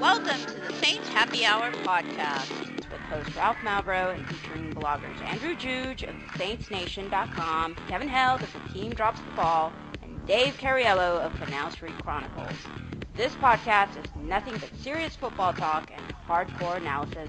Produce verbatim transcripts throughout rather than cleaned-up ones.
Welcome to the Saints Happy Hour podcast with host Ralph Malbro and featuring bloggers Andrew Juge of Saints Nation dot com, Kevin Held of The Team Drops the Ball, and Dave Cariello of Canal Street Chronicles. This podcast is nothing but serious football talk and hardcore analysis.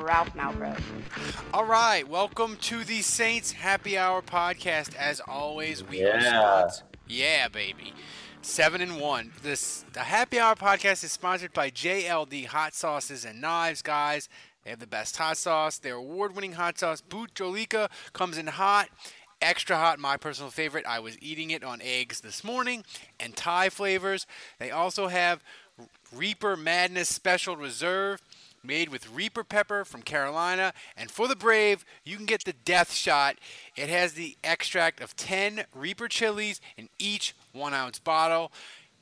Ralph Malbro. All right, welcome to the Saints Happy Hour podcast. As always, we yeah. are sponsored. Yeah, baby. Seven and one. This the Happy Hour podcast is sponsored by J L D Hot Sauces and Knives, guys. They have the best hot sauce. Their award-winning hot sauce, Boudjolika, comes in hot, extra hot, my personal favorite. I was eating it on eggs this morning, and Thai flavors. They also have Reaper Madness Special Reserve, made with Reaper Pepper from Carolina. And for the brave, you can get the Death Shot. It has the extract of ten Reaper chilies in each one-ounce bottle.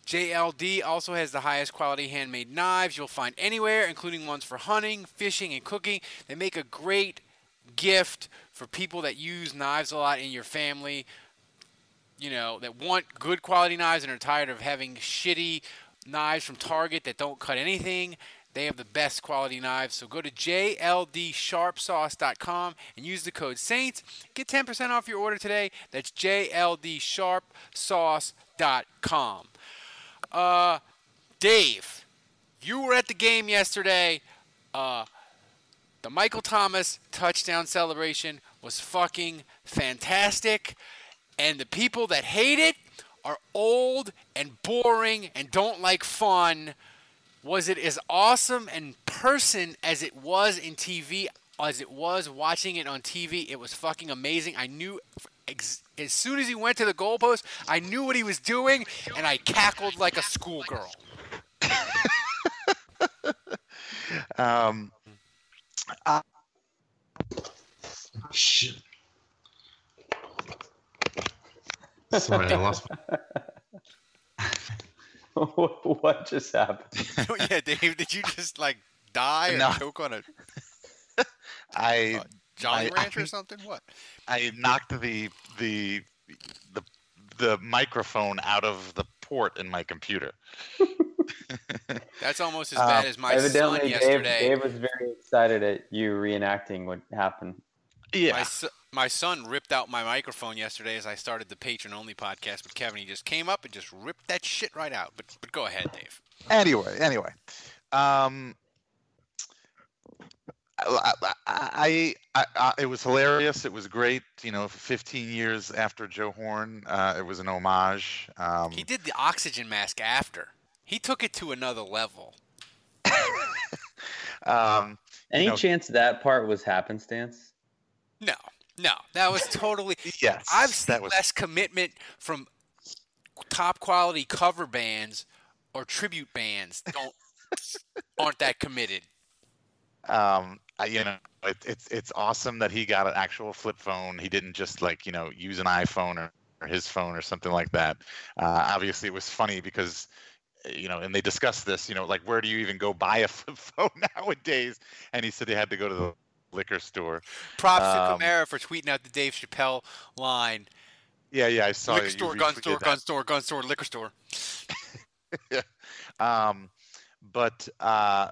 J L D also has the highest quality handmade knives you'll find anywhere, including ones for hunting, fishing, and cooking. They make a great gift for people that use knives a lot in your family, you know, that want good quality knives and are tired of having shitty knives from Target that don't cut anything. They have the best quality knives, so go to j l d sharp sauce dot com and use the code SAINTS. Get ten percent off your order today. That's j l d sharp sauce dot com. Uh, Dave, you were at the game yesterday. Uh, the Michael Thomas touchdown celebration was fucking fantastic, and the people that hate it are old and boring and don't like fun. Was it as awesome in person as it was in T V, as it was watching it on T V? It was fucking amazing. I knew ex- as soon as he went to the goalpost, I knew what he was doing, and I cackled like a schoolgirl. um, uh, shit. Sorry, I lost my... What just happened? Oh, yeah, Dave, did you just like die or no. choke on a I uh, Jolly Rancher I, I, or something? What? I knocked the, the the the microphone out of the port in my computer. That's almost as bad um, as my son yesterday. Dave, Dave was very excited at you reenacting what happened. Yeah. My so- My son ripped out my microphone yesterday as I started the patron-only podcast with Kevin. He just came up and just ripped that shit right out. But but go ahead, Dave. Anyway, anyway, um, I, I, I, I it was hilarious. It was great. You know, fifteen years after Joe Horn, uh, it was an homage. Um, he did the oxygen mask after. He took it to another level. um, Any you know, chance that part was happenstance? No. No, that was totally – yes, I've seen was... less commitment from top-quality cover bands or tribute bands don't aren't that committed. Um, I, you know, it, it's it's awesome that he got an actual flip phone. He didn't just, like, you know, use an iPhone or, or his phone or something like that. Uh, obviously, it was funny because – you know, and they discussed this, you know, like, where do you even go buy a flip phone nowadays? And he said they had to go to the – liquor store. Props um, to Kamara for tweeting out the Dave Chappelle line. Yeah, yeah, I saw liquor it. Store, gun store, gun store, gun store, liquor store. yeah. Um, but uh,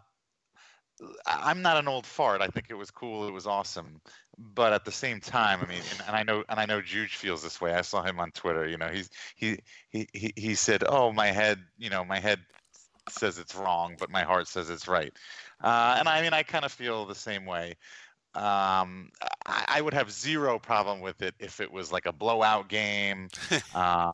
I'm not an old fart. I think it was cool. It was awesome. But at the same time, I mean, and, and I know, and I know, Juge feels this way. I saw him on Twitter. You know, he's he he he he said, "Oh, my head, you know, my head says it's wrong, but my heart says it's right." Uh, and I mean, I kind of feel the same way. Um, I, I would have zero problem with it if it was like a blowout game um,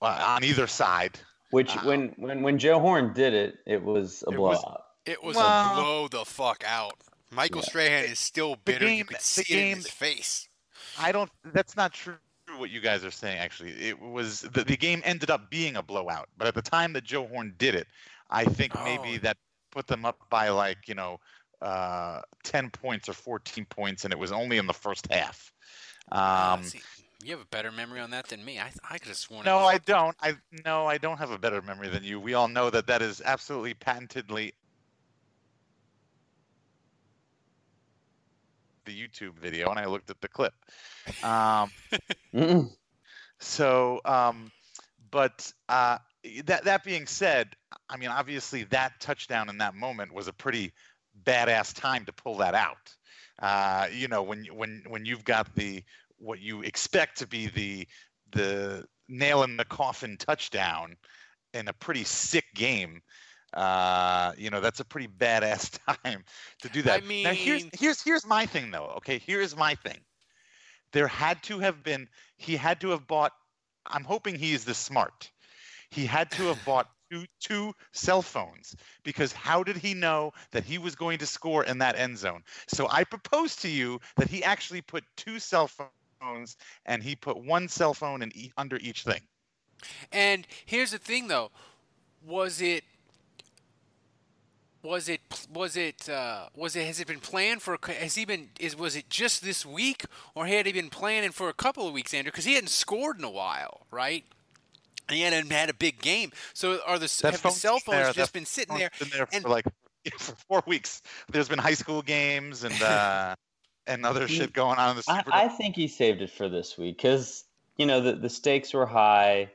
on either side. Which um, when, when, when Joe Horn did it, it was a it blowout. Was, it was well, a blow the fuck out. Michael yeah. Strahan is still bitter. Game, you could see game, it in his face. I don't. That's not true. What you guys are saying, actually, it was the, the game ended up being a blowout. But at the time that Joe Horn did it, I think oh. maybe that put them up by like you know uh, ten points or fourteen points, and it was only in the first half. Um, See, you have a better memory on that than me. I I could have sworn. No, I don't. I no, I don't have a better memory than you. We all know that that is absolutely patentedly. The YouTube video, and I looked at the clip. Um, so, um, but uh, that that being said, I mean, obviously that touchdown in that moment was a pretty badass time to pull that out. Uh, you know, when when when you've got the what you expect to be the the nail in the coffin touchdown in a pretty sick game. Uh, you know, that's a pretty badass time to do that. I mean... Now, here's, here's, here's my thing, though, okay? Here's my thing. There had to have been – he had to have bought – I'm hoping he is this smart. He had to have bought two, two cell phones because how did he know that he was going to score in that end zone? So I propose to you that he actually put two cell phones and he put one cell phone in e- under each thing. And here's the thing, though. Was it – Was it was it uh, was it has it been planned for? Has he been is was it just this week, or had he been planning for a couple of weeks, Andrew? Because he hadn't scored in a while, right? And he hadn't had a big game. So are the, have the cell phones there, just been sitting there? Been there and, for like for four weeks. There's been high school games and uh, and other shit going on in the Super Bowl. I, I think he saved it for this week because you know the the stakes were high.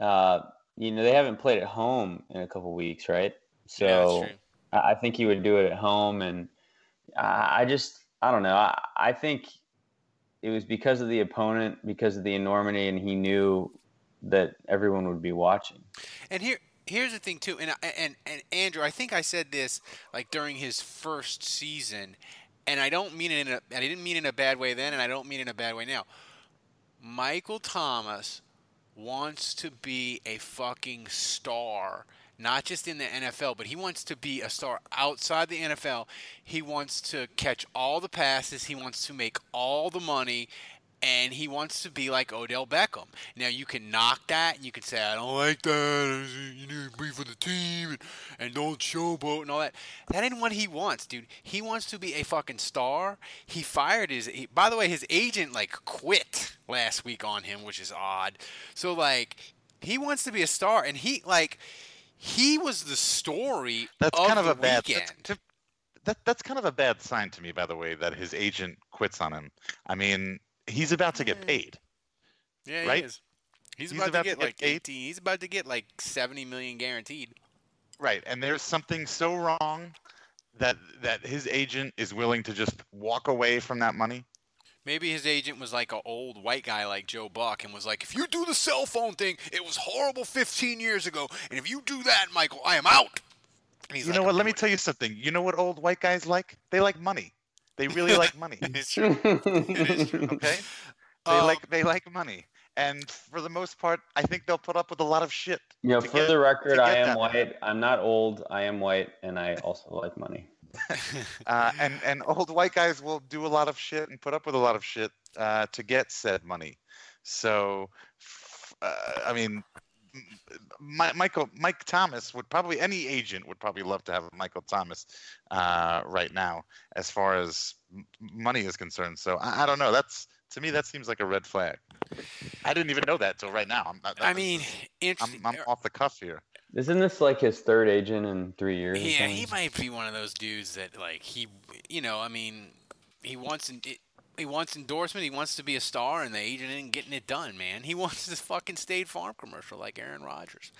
Uh, you know they haven't played at home in a couple weeks, right? So yeah, I think he would do it at home. And I just, I don't know. I, I think it was because of the opponent, because of the enormity, and he knew that everyone would be watching. And here, here's the thing too. And, and, and Andrew, I think I said this like during his first season, and I don't mean it in a, I didn't mean it in a bad way then. And I don't mean it in a bad way now. Michael Thomas wants to be a fucking star. Not just in the N F L, but he wants to be a star outside the N F L. He wants to catch all the passes. He wants to make all the money. And he wants to be like Odell Beckham. Now, you can knock that, and you can say, I don't like that. You need to be for the team, and, and don't showboat and all that. That ain't what he wants, dude. He wants to be a fucking star. He fired his he, – by the way, his agent, like, quit last week on him, which is odd. So, like, he wants to be a star. And he, like – He was the story that's of kind of the a bad, weekend. That's, that, that's kind of a bad sign to me, by the way, that his agent quits on him. I mean, he's about to get paid. Yeah, right? he is. He's, he's about, about to get, to get like paid. eighteen. He's about to get like seventy million dollars guaranteed. Right, and there's something so wrong that that his agent is willing to just walk away from that money. Maybe his agent was like an old white guy like Joe Buck and was like, if you do the cell phone thing, it was horrible fifteen years ago. And if you do that, Michael, I am out. And he's you like, know what? Let me tell you something. You know what old white guys like? They like money. They really like money. It is true. It is true. Okay? They, um, like, they like money. And for the most part, I think they'll put up with a lot of shit. You know, for get, the record, I am white. Money. I'm not old. I am white. And I also like money. uh, and, and old white guys will do a lot of shit and put up with a lot of shit uh, to get said money. So, uh, I mean, my, Michael Mike Thomas would probably, any agent would probably love to have Michael Thomas uh, right now as far as money is concerned. So, I, I don't know. That's to me, that seems like a red flag. I didn't even know that till right now. I'm, that, I mean, I'm, I'm off the cuff here. Isn't this like his third agent in three years? Yeah, he might be one of those dudes that like he, you know, I mean, he wants he wants endorsement, he wants to be a star, and the agent isn't getting it done, man. He wants this fucking State Farm commercial like Aaron Rodgers.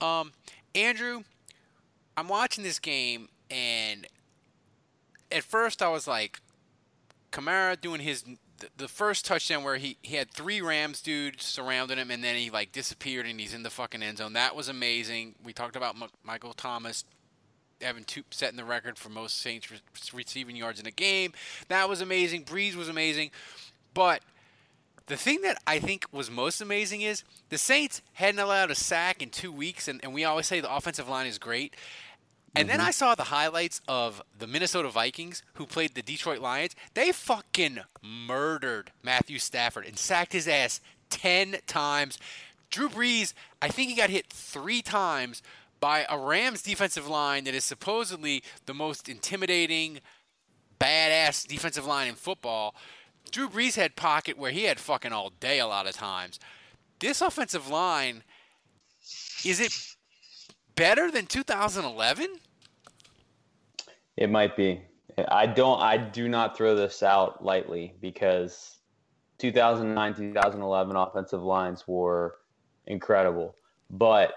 Um, Andrew, I'm watching this game, and at first I was like, Kamara doing his. The first touchdown where he, he had three Rams dudes surrounding him, and then he, like, disappeared, and he's in the fucking end zone. That was amazing. We talked about M- Michael Thomas. having two, setting the record for most Saints re receiving yards in a game. That was amazing. Breeze was amazing. But the thing that I think was most amazing is the Saints hadn't allowed a sack in two weeks, and, and we always say the offensive line is great. And mm-hmm. then I saw the highlights of the Minnesota Vikings, who played the Detroit Lions. They fucking murdered Matthew Stafford and sacked his ass ten times. Drew Brees, I think he got hit three times by a Rams defensive line that is supposedly the most intimidating, badass defensive line in football. Drew Brees had pocket where he had fucking all day a lot of times. This offensive line, is it better than two thousand eleven? It might be. I don't. I do not throw this out lightly, because two thousand nine, two thousand eleven offensive lines were incredible. But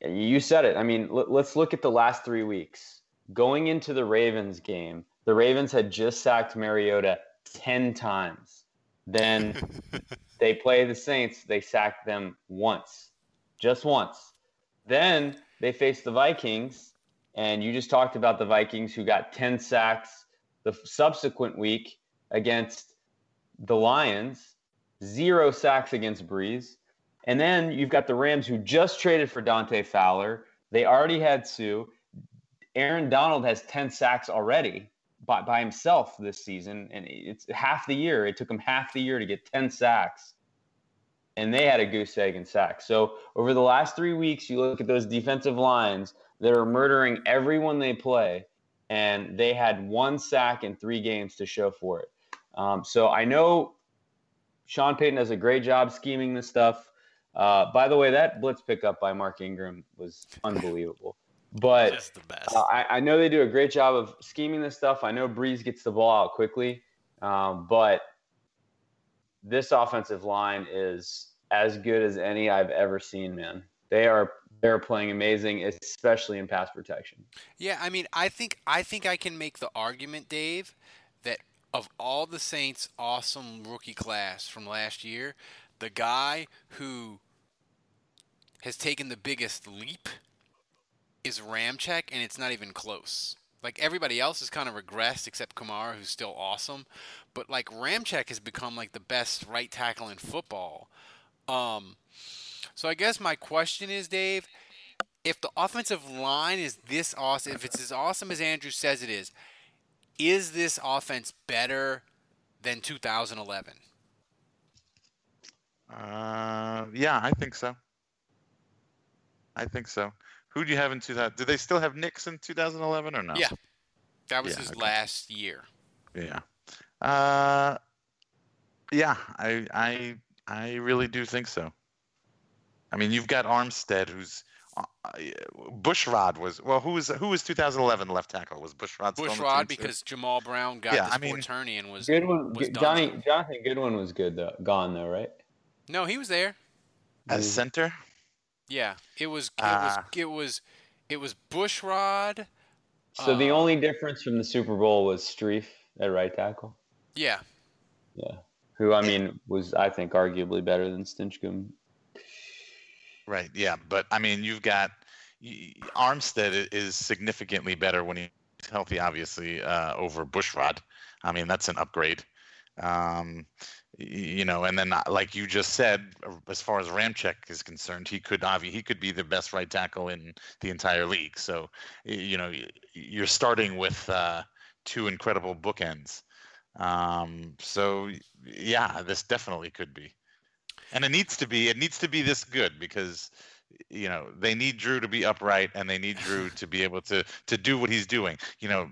you said it. I mean, let's look at the last three weeks. Going into the Ravens game, the Ravens had just sacked Mariota ten times. Then they play the Saints. They sacked them once, just once. Then they faced the Vikings, and you just talked about the Vikings, who got ten sacks the subsequent week against the Lions, zero sacks against Breeze. And then you've got the Rams, who just traded for Dante Fowler. They already had two. Aaron Donald has ten sacks already by, by himself this season, and it's half the year. It took him half the year to get ten sacks, and they had a goose egg in sacks. So over the last three weeks, you look at those defensive lines that are murdering everyone they play, and they had one sack in three games to show for it. Um, so I know Sean Payton does a great job scheming this stuff. Uh, by the way, that blitz pickup by Mark Ingram was unbelievable. But just the best. Uh, I, I know they do a great job of scheming this stuff. I know Breeze gets the ball out quickly, um, but this offensive line is as good as any I've ever seen, man. They are they're playing amazing, especially in pass protection. Yeah, I mean, I think I think I can make the argument, Dave, that of all the Saints' awesome rookie class from last year, the guy who has taken the biggest leap is Ramczyk, and it's not even close. Like, everybody else has kind of regressed except Kamara, who's still awesome. But, like, Ramczyk has become, like, the best right tackle in football. Um, so I guess my question is, Dave, if the offensive line is this awesome, if it's as awesome as Andrew says it is, is this offense better than two thousand eleven? Uh, yeah, I think so. I think so. Who do you have in two thousand? Do they still have Knicks in two thousand eleven or no? Yeah, that was yeah, his okay. last year. Yeah, uh, yeah. I, I, I really do think so. I mean, you've got Armstead, who's uh, Bushrod was well. Who was who was two thousand eleven left tackle? Was Bushrod? Bushrod, because too? Jamal Brown got yeah, his attorney and was Goodwin. Was Johnny done. Jonathan Goodwin was good though. Gone though, right? No, he was there. As center. Yeah, it was it was, uh, it was it was Bushrod. So uh, the only difference from the Super Bowl was Streif at right tackle. Yeah, yeah. Who I mean was I think arguably better than Stinchcomb. Right. Yeah, but I mean you've got Armstead is significantly better when he's healthy, obviously, uh, over Bushrod. I mean that's an upgrade. Um, you know, and then like you just said, as far as Ramczyk is concerned, he could obviously he could be the best right tackle in the entire league. So, you know, you're starting with uh, two incredible bookends. Um, so, yeah, this definitely could be, and it needs to be. It needs to be this good because, you know, they need Drew to be upright and they need Drew to be able to to do what he's doing. You know.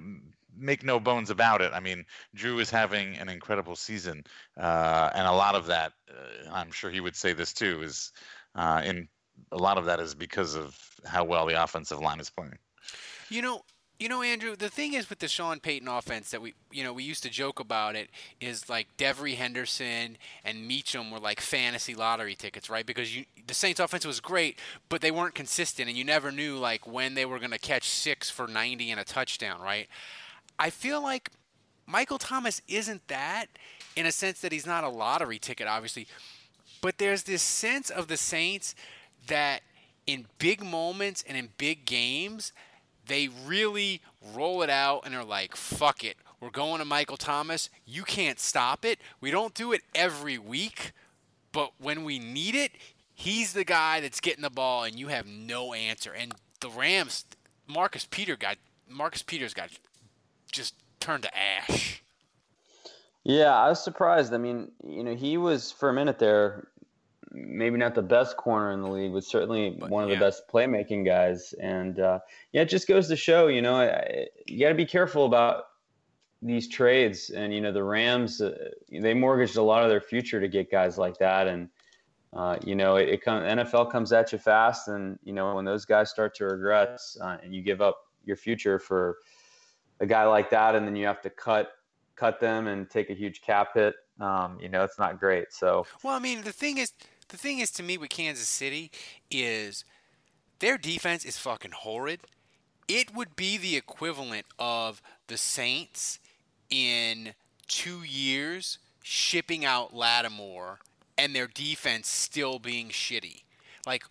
Make no bones about it. I mean, Drew is having an incredible season, uh, and a lot of that, uh, I'm sure he would say this too, is uh, in a lot of that is because of how well the offensive line is playing. You know, you know, Andrew, the thing is with the Sean Payton offense that we, you know, we used to joke about it is like Devery Henderson and Meacham were like fantasy lottery tickets, right? Because you, the Saints offense was great, but they weren't consistent, and you never knew like when they were going to catch six for ninety and a touchdown, right? I feel like Michael Thomas isn't that in a sense that he's not a lottery ticket, obviously. But there's this sense of the Saints that in big moments and in big games, they really roll it out and are like, fuck it. We're going to Michael Thomas. You can't stop it. We don't do it every week, but when we need it, he's the guy that's getting the ball, and you have no answer. And the Rams, Marcus Peters got Marcus Peters got just turned to ash. Yeah, I was surprised. I mean, you know, he was for a minute there, maybe not the best corner in the league, but certainly but, one of yeah. the best playmaking guys. And uh, yeah, it just goes to show, you know, I, you got to be careful about these trades. And you know, the Rams, uh, they mortgaged a lot of their future to get guys like that. And Uh, you know, it, it come, N F L comes at you fast, and you know when those guys start to regress, uh, and you give up your future for a guy like that, and then you have to cut cut them and take a huge cap hit. Um, you know, it's not great. So well, I mean, the thing is, the thing is to me with Kansas City is their defense is fucking horrid. It would be the equivalent of the Saints in two years shipping out Lattimore and their defense still being shitty. Like,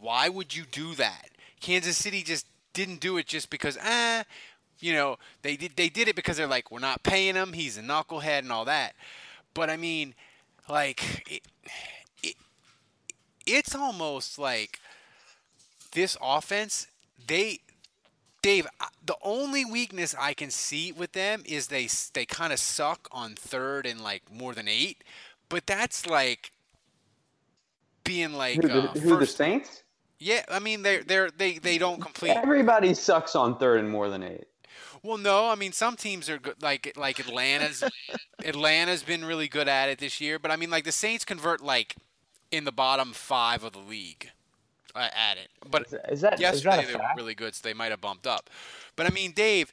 why would you do that? Kansas City just didn't do it just because, ah, you know, they did, they did it because they're like, we're not paying him, he's a knucklehead and all that. But, I mean, like, it, it, it's almost like this offense, they, Dave, the only weakness I can see with them is they, they kind of suck on third and, like, more than eight. But that's like being like who the, uh, who the Saints? Yeah, I mean they they they they don't complete. Everybody sucks on third and more than eight. Well, no, I mean some teams are good, like like Atlanta's Atlanta's been really good at it this year, but I mean like the Saints convert like in the bottom five of the league uh, at it. But is, is that, yesterday is that they were really good, so they might have bumped up. But I mean, Dave.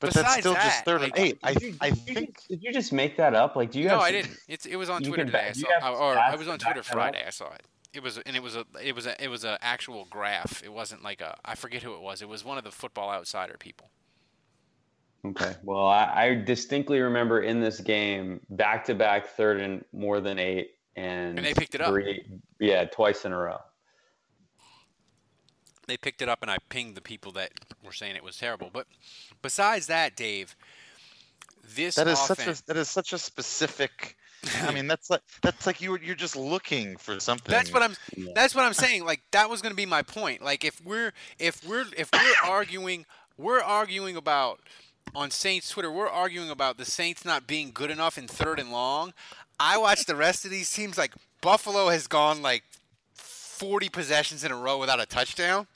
But Besides that's still that, just third and like, eight. I, did, I think. Did you just make that up? Like, do you? No, have I didn't. It's, it was on Twitter today. I saw, or I was on Twitter Friday. I saw it. It was, and it was a, it was a, it was an actual graph. It wasn't like a. I forget who it was. It was one of the Football Outsider people. Okay. Well, I, I distinctly remember in this game, back to back third and more than eight, and, and they picked it up. Three, yeah, twice in a row. They picked it up, and I pinged the people that were saying it was terrible. But besides that, Dave, this that is offense, such a that is such a specific. I mean, that's like that's like you were you're just looking for something. That's what I'm. Yeah. That's what I'm saying. Like that was going to be my point. Like if we're if we're if we're arguing we're arguing about on Saints Twitter we're arguing about the Saints not being good enough in third and long. I watched the rest of these teams. Like Buffalo has gone like forty possessions in a row without a touchdown.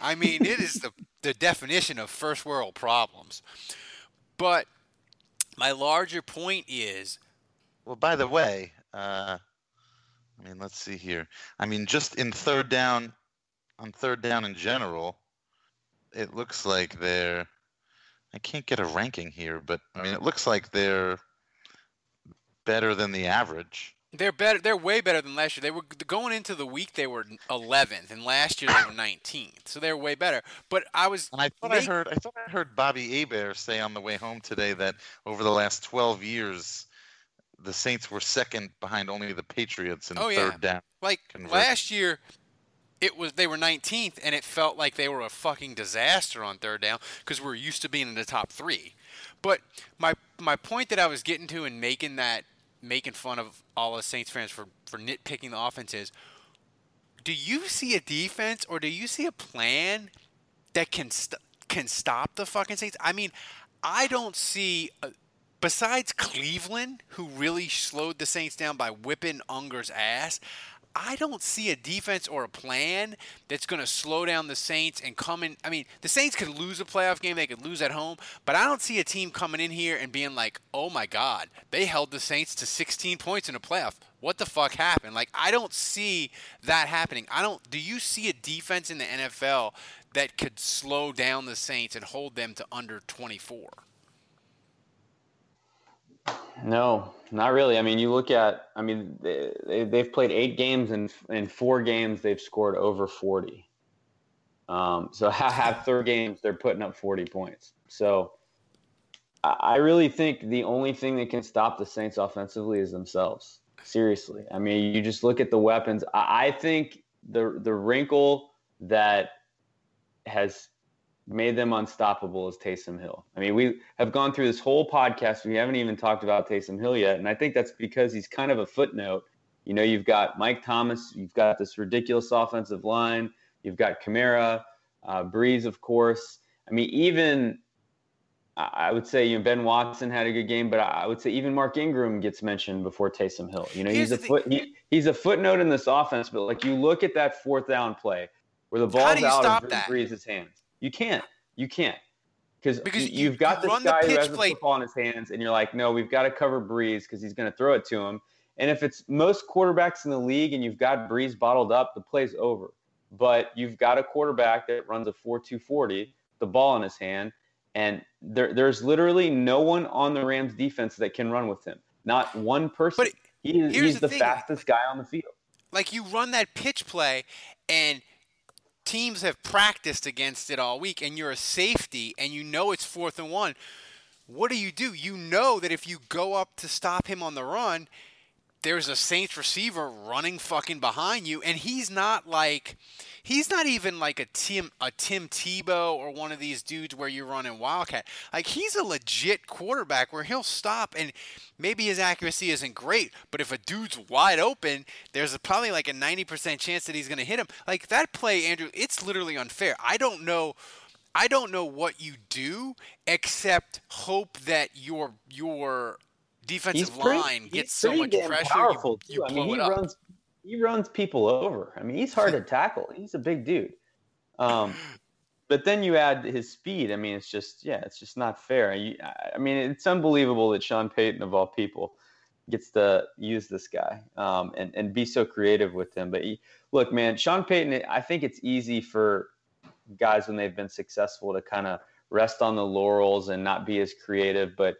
I mean, it is the, the definition of first world problems. But my larger point is... Well, by the way, uh, I mean, let's see here. I mean, just in third down, on third down in general, it looks like they're... I can't get a ranking here, but I mean, it looks like they're better than the average. They're better. They're way better than last year. They were going into the week. They were eleventh, and last year they were nineteenth. So they're way better. But I was. And I thought make... I heard. I thought I heard Bobby Hebert say on the way home today that over the last twelve years, the Saints were second behind only the Patriots in oh, third yeah. down. Like conversion. Last year, it was they were nineteenth, and it felt like they were a fucking disaster on third down because we're used to being in the top three. But my my point that I was getting to in making that. making fun of all us Saints fans for, for nitpicking the offense is, do you see a defense or do you see a plan that can st- can stop the fucking Saints? I mean, I don't see, uh, besides Cleveland, who really slowed the Saints down by whipping Unger's ass, I don't see a defense or a plan that's going to slow down the Saints and come in. I mean, the Saints could lose a playoff game. They could lose at home. But I don't see a team coming in here and being like, oh, my God, they held the Saints to sixteen points in a playoff. What the fuck happened? Like, I don't see that happening. I don't. Do you see a defense in the N F L that could slow down the Saints and hold them to under twenty-four? No, not really. I mean, you look at, I mean, they, they've played eight games and in four games they've scored over forty. Um, so half third games, they're putting up forty points. So I really think the only thing that can stop the Saints offensively is themselves. Seriously. I mean, you just look at the weapons. I think the the wrinkle that has made them unstoppable is Taysom Hill. I mean, we have gone through this whole podcast. We haven't even talked about Taysom Hill yet. And I think that's because he's kind of a footnote. You know, you've got Mike Thomas. You've got this ridiculous offensive line. You've got Kamara, uh, Brees, of course. I mean, even I would say you know, Ben Watson had a good game, but I would say even Mark Ingram gets mentioned before Taysom Hill. You know, he's a, foot, he, he's a footnote in this offense, but like you look at that fourth down play where the ball's out of Brees' hands. You can't. You can't. Because you, you've got you this guy who has the football in his hands, and you're like, no, we've got to cover Brees because he's going to throw it to him. And if it's most quarterbacks in the league and you've got Brees bottled up, the play's over. But you've got a quarterback that runs a four two forty, the ball in his hand, and there, there's literally no one on the Rams defense that can run with him. Not one person. But he is, he's the, the fastest guy on the field. Like you run that pitch play, and teams have practiced against it all week, and you're a safety, and you know it's fourth and one. What do you do? You know that if you go up to stop him on the run, there's a Saints receiver running fucking behind you, and he's not like – he's not even like a Tim a Tim Tebow or one of these dudes where you're running Wildcat. Like, he's a legit quarterback where he'll stop, and maybe his accuracy isn't great, but if a dude's wide open, there's a, probably like a ninety percent chance that he's going to hit him. Like, that play, Andrew, it's literally unfair. I don't know – I don't know what you do except hope that your your – defensive he's pretty, line gets so much pressure. Powerful you, you I mean, he runs, he runs people over. I mean, he's hard to tackle. He's a big dude. Um, but then you add his speed. I mean, it's just yeah, it's just not fair. You, I mean, it's unbelievable that Sean Payton of all people gets to use this guy um, and and be so creative with him. But he, look, man, Sean Payton. I think it's easy for guys when they've been successful to kind of rest on the laurels and not be as creative, but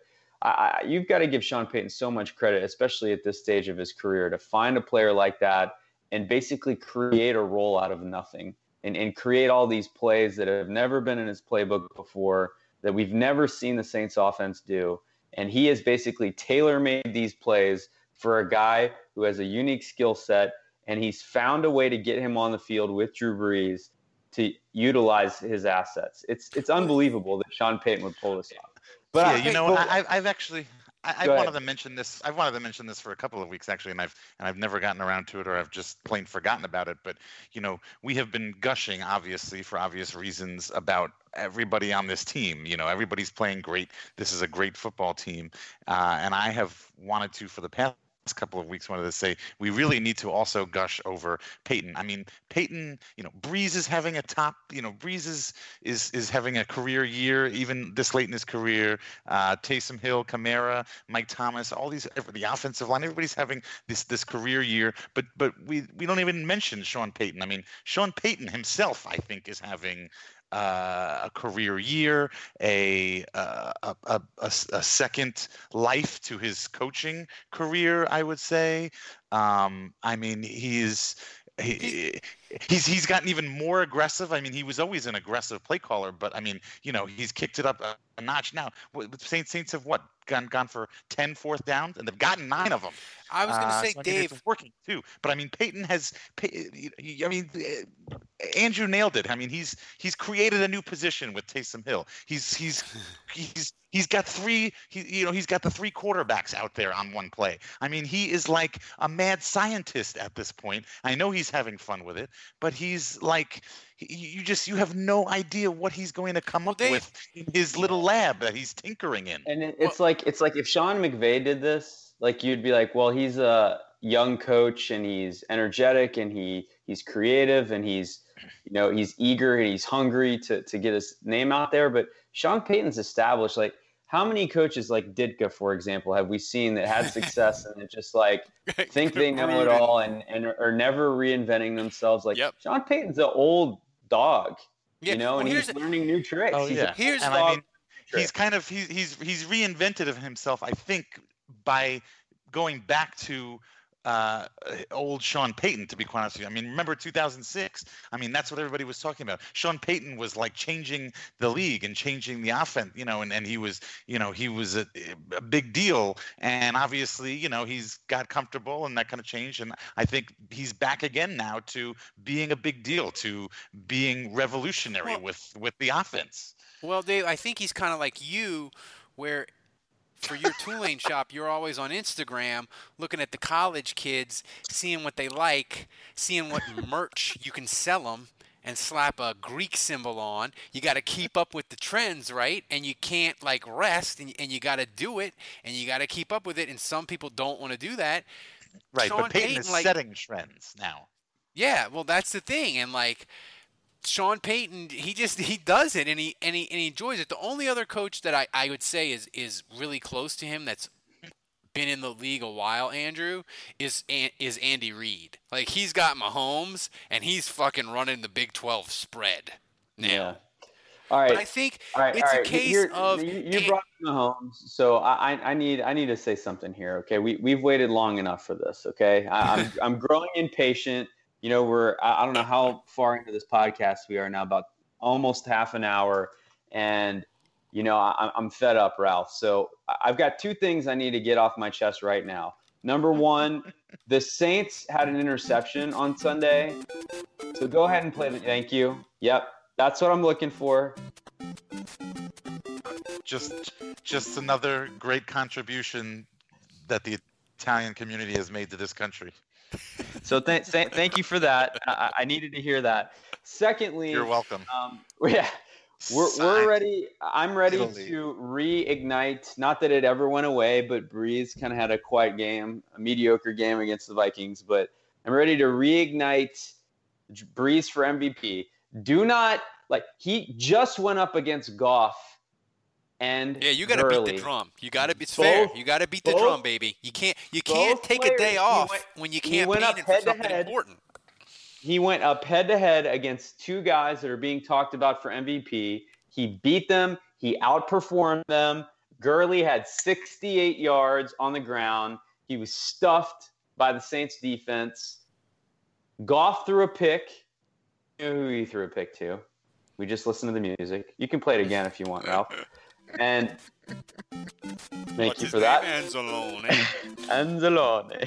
I, you've got to give Sean Payton so much credit, especially at this stage of his career, to find a player like that and basically create a role out of nothing and, and create all these plays that have never been in his playbook before, that we've never seen the Saints offense do. And he has basically tailor-made these plays for a guy who has a unique skill set, and he's found a way to get him on the field with Drew Brees to utilize his assets. It's, it's unbelievable that Sean Payton would pull this off. But yeah, I, you know, well, I, I've actually I, I've wanted to mention this. I've wanted to mention this for a couple of weeks actually, and I've and I've never gotten around to it, or I've just plain forgotten about it. But you know, we have been gushing, obviously, for obvious reasons, about everybody on this team. You know, everybody's playing great. This is a great football team, uh, and I have wanted to for the past couple of weeks wanted to say we really need to also gush over Peyton. I mean, Peyton, you know, Brees is having a top, you know, Brees is is, is having a career year, even this late in his career. Uh, Taysom Hill, Kamara, Mike Thomas, all these, the offensive line, everybody's having this this career year. But but we we don't even mention Sean Payton. I mean, Sean Payton himself, I think, is having Uh, a career year, a, uh, a, a, a second life to his coaching career, I would say. Um, I mean, he's he, he's he's gotten even more aggressive. I mean, he was always an aggressive play caller, but I mean, you know, he's kicked it up a, a notch now. Saints Saints have what gone gone for ten fourth downs, and they've gotten nine of them. I was going to uh, say, so Dave, it's working too. But I mean, Peyton has. I mean, Andrew nailed it. I mean, he's he's created a new position with Taysom Hill. He's he's he's he's got three. He, you know, he's got the three quarterbacks out there on one play. I mean, he is like a mad scientist at this point. I know he's having fun with it, but he's like. You just you have no idea what he's going to come up with in his little lab that he's tinkering in. And it's well, like it's like if Sean McVay did this, like you'd be like, well, he's a young coach and he's energetic and he he's creative and he's you know he's eager and he's hungry to to get his name out there. But Sean Payton's established. Like, how many coaches like Ditka, for example, have we seen that had success and just like think they know it all and and are never reinventing themselves? Like yep. Sean Payton's an old dog, yeah. you know, well, and he's a, learning new tricks. Oh, he's yeah. a, here's and dog I mean, he's kind of he's he's he's reinvented of himself, I think, by going back to uh, old Sean Payton, to be quite honest with you. I mean, remember two thousand six? I mean, that's what everybody was talking about. Sean Payton was like changing the league and changing the offense, you know, and, and he was, you know, he was a, a big deal. And obviously, you know, he's got comfortable and that kind of change. And I think he's back again now to being a big deal, to being revolutionary well, with, with the offense. Well, Dave, I think he's kind of like you, where for your two-lane shop, you're always on Instagram looking at the college kids, seeing what they like, seeing what merch you can sell them, and slap a Greek symbol on. You got to keep up with the trends, right? And you can't, like, rest, and, and you got to do it, and you got to keep up with it, and some people don't want to do that. Right, Sean but Payton, Payton is like, setting trends now. Yeah, well, that's the thing, and, like, Sean Payton, he just he does it, and he and he and he enjoys it. The only other coach that I, I would say is is really close to him that's been in the league a while, Andrew, is is Andy Reid. Like, he's got Mahomes, and he's fucking running the Big twelve spread now. Yeah. All right. But I think all right, it's all right. a case You're, of you, you brought in Mahomes, so I, I need I need to say something here. Okay, we we've waited long enough for this. Okay, I, I'm I'm growing impatient. You know, we're, I don't know how far into this podcast we are now, about almost half an hour. And, you know, I'm fed up, Ralph. So I've got two things I need to get off my chest right now. Number one, the Saints had an interception on Sunday. So go ahead and play the, thank you. Yep. That's what I'm looking for. Just, just another great contribution that the Italian community has made to this country. So th- th- thank you for that. I-, I needed to hear that. Secondly, you're welcome. Um, yeah, we're we're ready. I'm ready to reignite. Not that it ever went away, but Brees kind of had a quiet game, a mediocre game against the Vikings. But I'm ready to reignite Brees for M V P. Do not like he just went up against Goff. And yeah, you got to beat the drum. You got to. It's both, fair. You got to beat the both, drum, baby. You can't. You can't take players, a day off went, when you can't beat it for something head. important. He went up head to head against two guys that are being talked about for M V P. He beat them. He outperformed them. Gurley had sixty-eight yards on the ground. He was stuffed by the Saints defense. Goff threw a pick. You know who he threw a pick to? We just listened to the music. You can play it again if you want, Ralph. And thank What's you for that. Anzalone. Anzalone.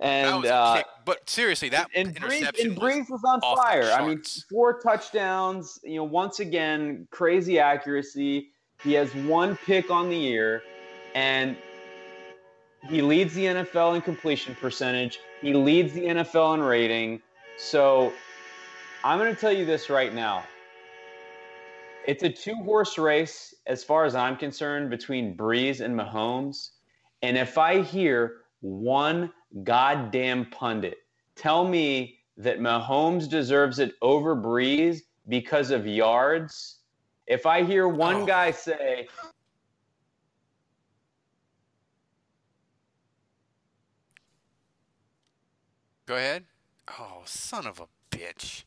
And that was uh, kick. But seriously, that and interception and Brees was, was on fire. I mean, four touchdowns. You know, once again, crazy accuracy. He has one pick on the year, and he leads the N F L in completion percentage. He leads the N F L in rating. So I'm going to tell you this right now. It's a two-horse race, as far as I'm concerned, between Brees and Mahomes. And if I hear one goddamn pundit tell me that Mahomes deserves it over Brees because of yards, if I hear one oh. guy say... Go ahead. Oh, son of a bitch.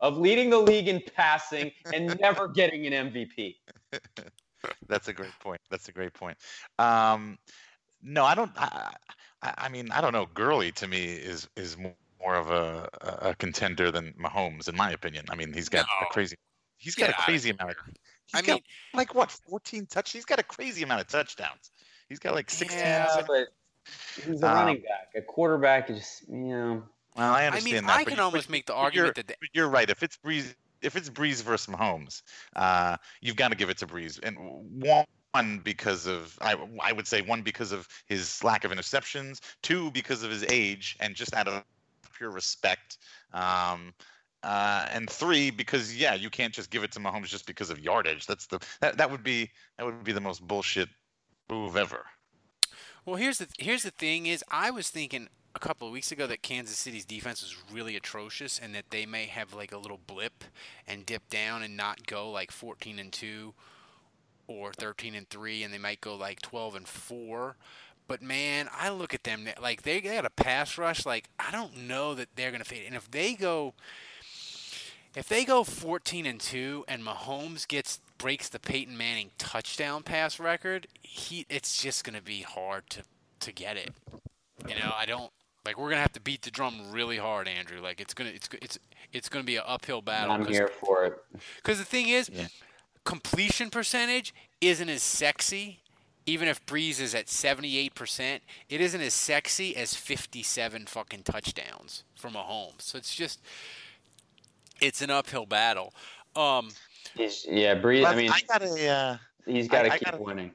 Of leading the league in passing and never getting an M V P. That's a great point. That's a great point. Um, no, I don't. I, I mean, I don't know. Gurley to me is is more of a, a contender than Mahomes, in my opinion. I mean, he's got no. a crazy. He's got Get a crazy amount. Of, I got, mean, like what? fourteen touchdowns. He's got a crazy amount of touchdowns. He's got like sixteen. Yeah, but he's a um, running back. A quarterback is just, you know. Well, I understand I mean, that. I can almost make the argument that – You're right. If it's Brees, if it's Brees versus Mahomes, uh, you've got to give it to Brees. And one because of – I I would say one because of his lack of interceptions, two because of his age and just out of pure respect, um, uh, and three because, yeah, you can't just give it to Mahomes just because of yardage. That's the that, that would be that would be the most bullshit move ever. Well, here's the here's the thing is I was thinking – a couple of weeks ago that Kansas City's defense was really atrocious and that they may have like a little blip and dip down and not go like fourteen and two or thirteen and three and they might go like twelve and four. But man, I look at them like they got a pass rush. Like I don't know that they're going to fade. And if they go if they go fourteen and two and Mahomes gets breaks the Peyton Manning touchdown pass record, he it's just going to be hard to, to get it. You know, I don't like we're going to have to beat the drum really hard, Andrew. Like it's going to it's it's it's going to be an uphill battle. I'm here for it. Cuz the thing is, yeah. completion percentage isn't as sexy. Even if Brees is at seventy-eight percent, it isn't as sexy as fifty-seven fucking touchdowns from Mahomes. So it's just, it's an uphill battle. Um, yeah, Brees. I mean, I got a, uh, he's got to keep gotta, winning.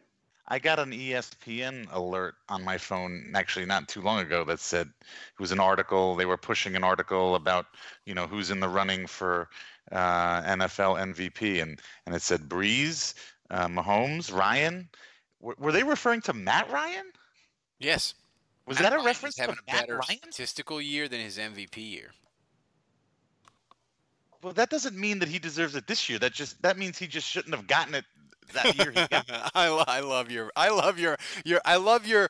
I got an E S P N alert on my phone, actually not too long ago, that said it was an article. They were pushing an article about, you know, who's in the running for uh, N F L M V P, and and it said Brees, uh, Mahomes, Ryan. Were they referring to Matt Ryan? Yes. Was Matt that a Ryan reference to Matt Ryan? He's having a better statistical year than his M V P year. Well, that doesn't mean that he deserves it this year. That just that means he just shouldn't have gotten it that year. He got it. I, I love your I love your your I love your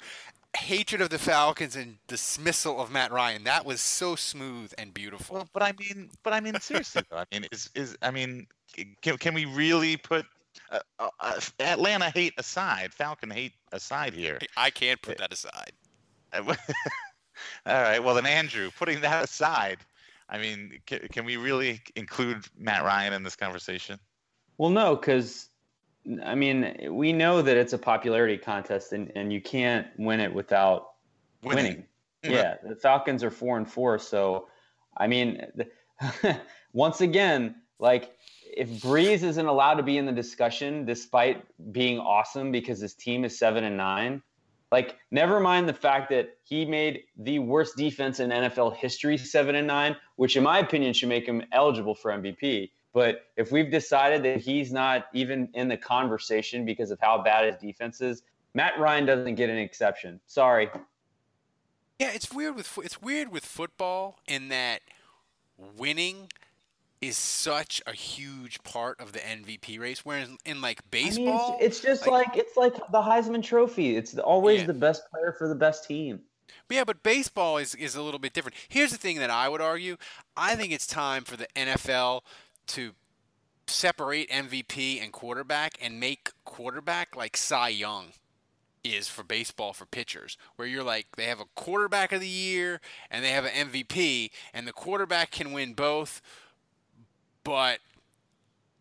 hatred of the Falcons and dismissal of Matt Ryan. That was so smooth and beautiful. Well, but I mean, but I mean, seriously, though, I mean, is is I mean, can, can we really put? Uh, uh, Atlanta hate aside, Falcon hate aside here. I can't put that aside. All right. Well, then, Andrew, putting that aside, I mean, can, can we really include Matt Ryan in this conversation? Well, no, because, I mean, we know that it's a popularity contest, and, and you can't win it without winning. winning. Yeah, the Falcons are four and four, so, I mean, once again, like, if Brees isn't allowed to be in the discussion despite being awesome because his team is seven and nine, like never mind the fact that he made the worst defense in N F L history seven and nine, which in my opinion should make him eligible for M V P. But if we've decided that he's not even in the conversation because of how bad his defense is, Matt Ryan doesn't get an exception. Sorry. Yeah, it's weird with it's weird with football in that winning is such a huge part of the M V P race, whereas in like baseball, I mean, it's, it's just like, like it's like the Heisman Trophy. It's always yeah. the best player for the best team. But yeah, but baseball is, is a little bit different. Here's the thing that I would argue. I think it's time for the N F L to separate M V P and quarterback and make quarterback like Cy Young is for baseball for pitchers, where you're like they have a quarterback of the year and they have an M V P, and the quarterback can win both. But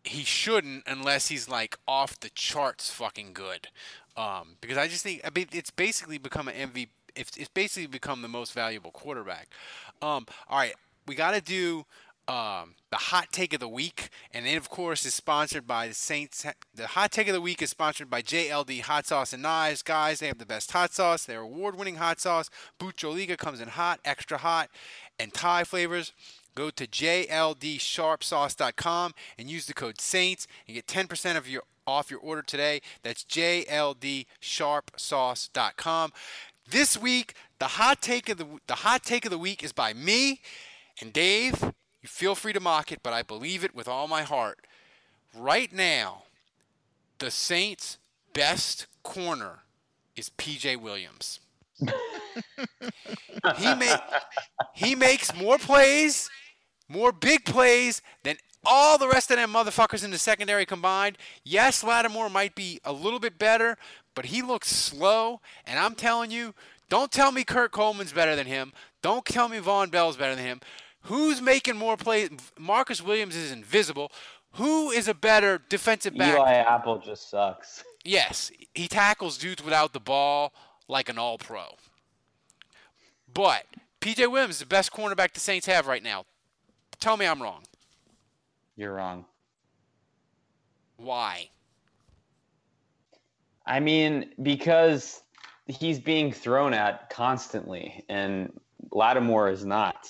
he shouldn't unless he's, like, off the charts fucking good. Um, because I just think I mean, it's basically become an M V P. It's, it's basically become the most valuable quarterback. Um, all right, we got to do um, the hot take of the week. And then, of course, is sponsored by the Saints. The hot take of the week is sponsored by J L D Hot Sauce and Knives. Guys, they have the best hot sauce. They're award-winning hot sauce. Boudjolika comes in hot, extra hot, and Thai flavors. Go to j l d sharp sauce dot com and use the code SAINTS and get ten percent of your, off your order today. That's j l d sharp sauce dot com. This week, the hot take of the the hot take of the week is by me and Dave. You feel free to mock it, but I believe it with all my heart. Right now, the Saints' best corner is P J Williams. he make, he makes more plays. More big plays than all the rest of them motherfuckers in the secondary combined. Yes, Lattimore might be a little bit better, but he looks slow. And I'm telling you, don't tell me Kurt Coleman's better than him. Don't tell me Von Bell's better than him. Who's making more plays? Marcus Williams is invisible. Who is a better defensive back? Eli Apple just sucks. Yes, he tackles dudes without the ball like an all-pro. But P J Williams is the best cornerback the Saints have right now. Tell me I'm wrong. You're wrong. Why? I mean, because he's being thrown at constantly, and Lattimore is not,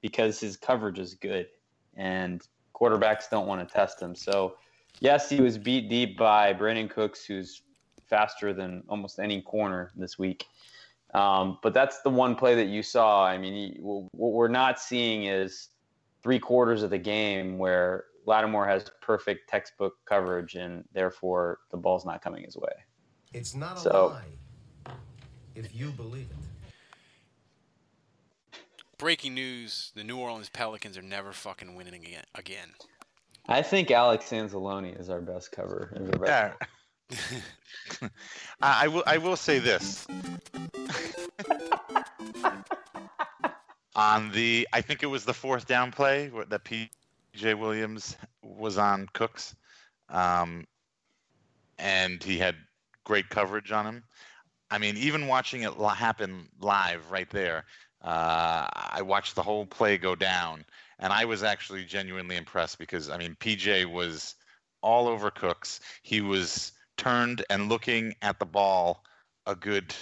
because his coverage is good, and quarterbacks don't want to test him. So, yes, he was beat deep by Brandon Cooks, who's faster than almost any corner this week. Um, but that's the one play that you saw. I mean, he, what we're not seeing is three quarters of the game where Lattimore has perfect textbook coverage and therefore the ball's not coming his way. It's not so. A lie if you believe it. Breaking news, the New Orleans Pelicans are never fucking winning again. again. I think Alex Anzalone is our best cover. Yeah. uh, I will. I will say this. On the, I think it was the fourth down play that P J Williams was on Cooks, um, and he had great coverage on him. I mean, even watching it happen live right there, uh, I watched the whole play go down, and I was actually genuinely impressed because, I mean, P J was all over Cooks. He was turned and looking at the ball a good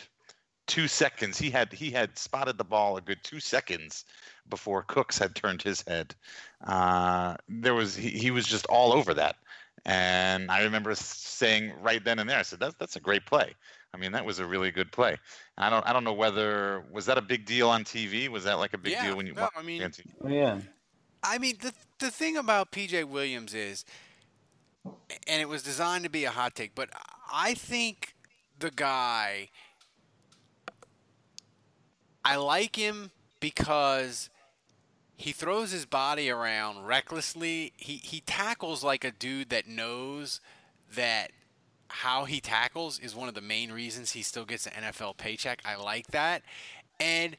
two seconds. He had he had spotted the ball a good two seconds before Cooks had turned his head. Uh, there was he, he was just all over that. And I remember saying right then and there, I said, that's, that's a great play. I mean, that was a really good play. I don't I don't know whether – was that a big deal on T V? Was that like a big yeah, deal when you no, watched I mean, on T V? Yeah. I mean, the the thing about P J Williams is – and it was designed to be a hot take, but I think the guy – I like him because he throws his body around recklessly. He he tackles like a dude that knows that – how he tackles is one of the main reasons he still gets an N F L paycheck. I like that. And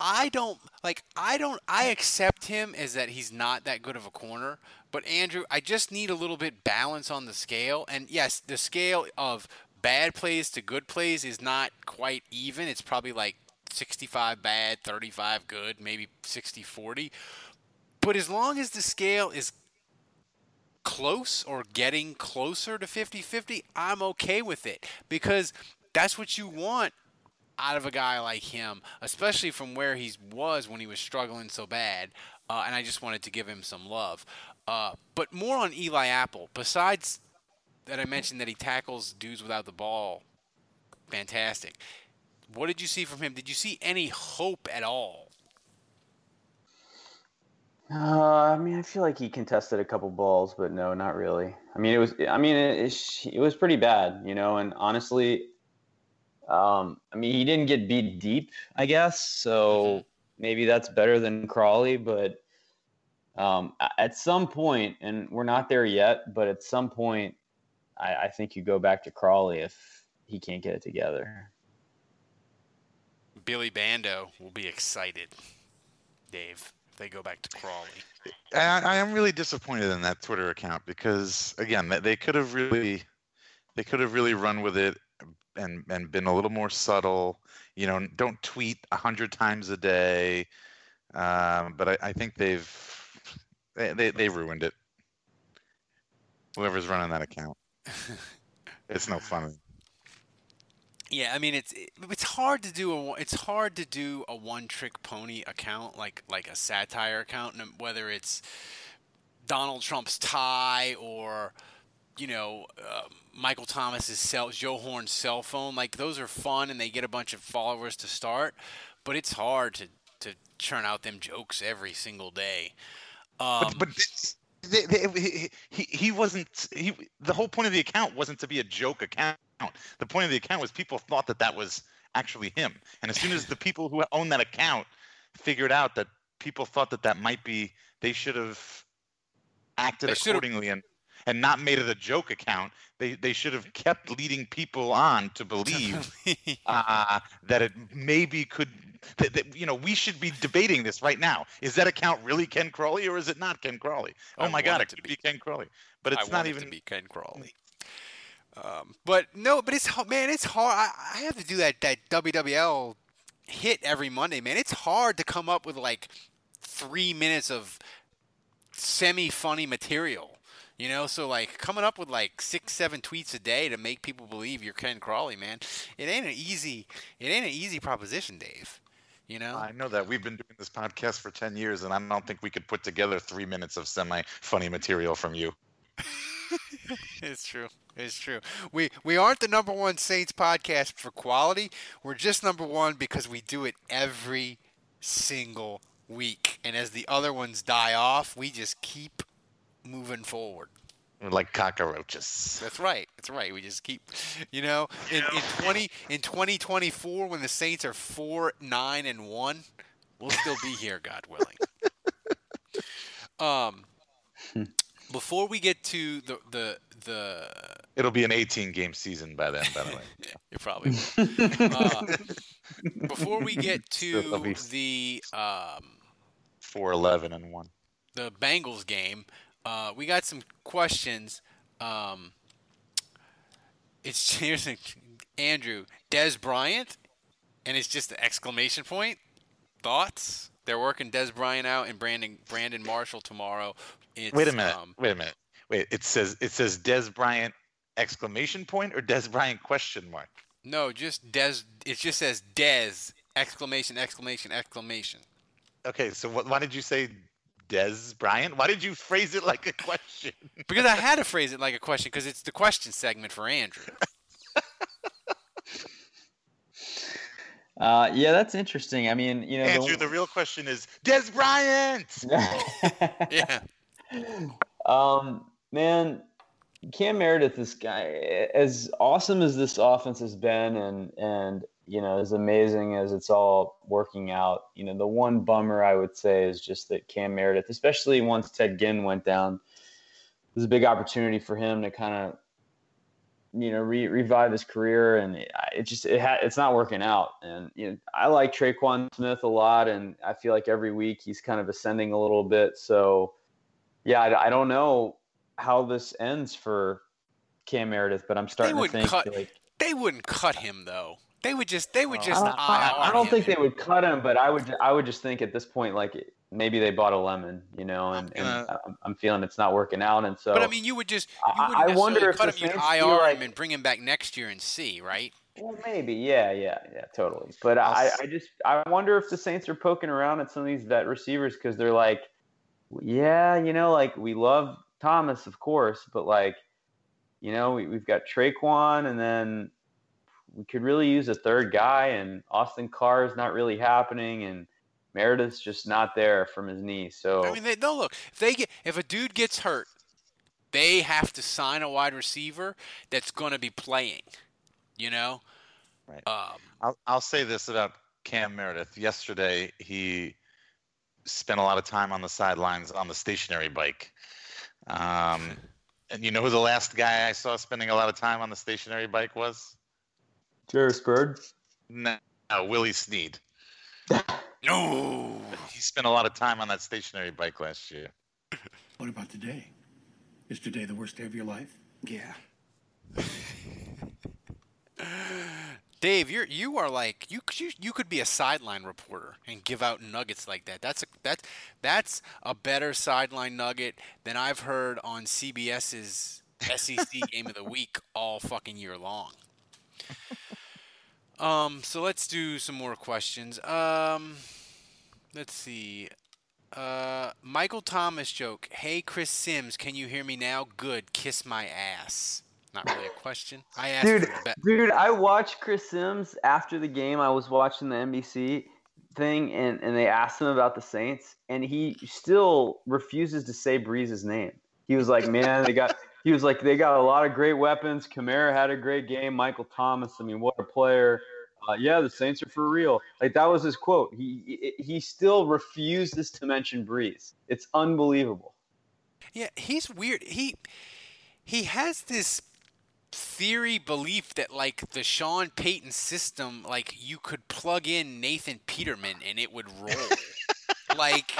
I don't like I don't I accept him as that he's not that good of a corner, but Andrew, I just need a little bit balance on the scale. And yes, the scale of bad plays to good plays is not quite even. It's probably like sixty-five bad, thirty-five good, maybe sixty forty. But as long as the scale is close or getting closer to fifty-fifty, I'm okay with it because that's what you want out of a guy like him, especially from where he was when he was struggling so bad, uh, and I just wanted to give him some love. Uh, but more on Eli Apple, besides that I mentioned that he tackles dudes without the ball, fantastic. What did you see from him? Did you see any hope at all? Uh, I mean, I feel like he contested a couple balls, but no, not really. I mean, it was, I mean, it, it, it was pretty bad, you know, and honestly, um, I mean, he didn't get beat deep, I guess. So maybe that's better than Crawley, but, um, at some point, and we're not there yet, but at some point, I, I think you go back to Crawley if he can't get it together. Billy Bando will be excited, Dave. They go back to Crawley. I, I am really disappointed in that Twitter account because, again, they could have really, they could have really run with it and and been a little more subtle. You know, don't tweet a hundred times a day. Um, but I, I think they've they, they they ruined it. Whoever's running that account, it's no fun. Yeah, I mean it's it, it's hard to do a it's hard to do a one-trick pony account like like a satire account, whether it's Donald Trump's tie or you know uh, Michael Thomas's cell Joe Horn's cell phone. Like those are fun and they get a bunch of followers to start, but it's hard to to churn out them jokes every single day. Um, but, but this, they, they, he he wasn't he the whole point of the account wasn't to be a joke account. The point of the account was people thought that that was actually him. And as soon as the people who own that account figured out that people thought that that might be, they should have acted accordingly and, and not made it a joke account. They they should have kept leading people on to believe uh, that it maybe could, that, that, you know, we should be debating this right now. Is that account really Ken Crawley or is it not Ken Crawley? Oh, I my God, it could be Ken Crawley. But it's I not even it to be Ken Crawley. Um, but no, but it's man, it's hard. I, I have to do that that W W L hit every Monday, man. It's hard to come up with like three minutes of semi-funny material, you know. So like coming up with like six, seven tweets a day to make people believe you're Ken Crawley, man. It ain't an easy, it ain't an easy proposition, Dave. You know. I know that we've been doing this podcast for ten years, and I don't think we could put together three minutes of semi-funny material from you. It's true. It's true. We we aren't the number one Saints podcast for quality. We're just number one because we do it every single week. And as the other ones die off, we just keep moving forward. We're like cockroaches. That's right. That's right. We just keep, you know, in, in twenty in twenty twenty four when the Saints are four nine and one, we'll still be here, God willing. Um. Before we get to the the the, it'll be an eighteen game season by then. By the way, you probably will. Uh, before we get to the um, four eleven and one, the Bengals game, uh, we got some questions. Um, it's here's a, Andrew Dez Bryant, and it's just an exclamation point. Thoughts? They're working Dez Bryant out and Brandon Brandon Marshall tomorrow. It's, wait a minute. Um, wait a minute. Wait. It says it says Dez Bryant exclamation point or Dez Bryant question mark. No, just Dez. It just says Dez exclamation exclamation exclamation. Okay, so what, why did you say Dez Bryant? Why did you phrase it like a question? Because I had to phrase it like a question because it's the question segment for Andrew. Uh, yeah, that's interesting. I mean, you know, Andrew, the, the real question is Dez Bryant. Yeah. Um, man, Cam Meredith, this guy, as awesome as this offense has been, and and you know, as amazing as it's all working out, you know, the one bummer I would say is just that Cam Meredith, especially once Ted Ginn went down, it was a big opportunity for him to kind of, you know, re- revive his career, and it, it just it ha- it's not working out. And you know, I like Tre'Quan Smith a lot, and I feel like every week he's kind of ascending a little bit. So, yeah, I, I don't know how this ends for Cam Meredith, but I'm starting to think cut, like, they wouldn't cut him though. They would just they would just. I don't, I, I don't think they would cut him, but I would I would just think at this point like it, maybe they bought a lemon, you know, and, and uh, I'm feeling it's not working out. And so, but I mean, you would just, you I, I wonder if cut him, you'd I R like, him and bring him back next year and see, right? Well, maybe. Yeah, yeah, yeah, totally. But I, I just, I wonder if the Saints are poking around at some of these vet receivers because they're like, yeah, you know, like we love Thomas, of course, but like, you know, we, we've got Tre'Quan and then we could really use a third guy and Austin Carr is not really happening. And Meredith's just not there from his knee. So I mean, they, no, look, if they get if a dude gets hurt, they have to sign a wide receiver that's going to be playing. You know, right? Um, I'll I'll say this about Cam Meredith. Yesterday, he spent a lot of time on the sidelines on the stationary bike. Um, and you know who the last guy I saw spending a lot of time on the stationary bike was? Jerris Bird. No, no, Willie Snead. No, he spent a lot of time on that stationary bike last year. What about today? Is today the worst day of your life? Yeah. Dave, you're you are like you you you could be a sideline reporter and give out nuggets like that. That's a that that's a better sideline nugget than I've heard on C B S's S E C Game of the Week all fucking year long. Um, so let's do some more questions. Um, let's see. Uh, Michael Thomas joke. Hey, Chris Sims, can you hear me now? Good. Kiss my ass. Not really a question. I asked. Dude, be- dude, I watched Chris Sims after the game. I was watching the N B C thing, and, and they asked him about the Saints, and he still refuses to say Breeze's name. He was like, man, they got – He was like, they got a lot of great weapons. Kamara had a great game. Michael Thomas, I mean, what a player. Uh, yeah, the Saints are for real. Like, that was his quote. He he still refuses to mention Brees. It's unbelievable. Yeah, he's weird. He he has this theory belief that, like, the Sean Payton system, like, you could plug in Nathan Peterman and it would roll. Like,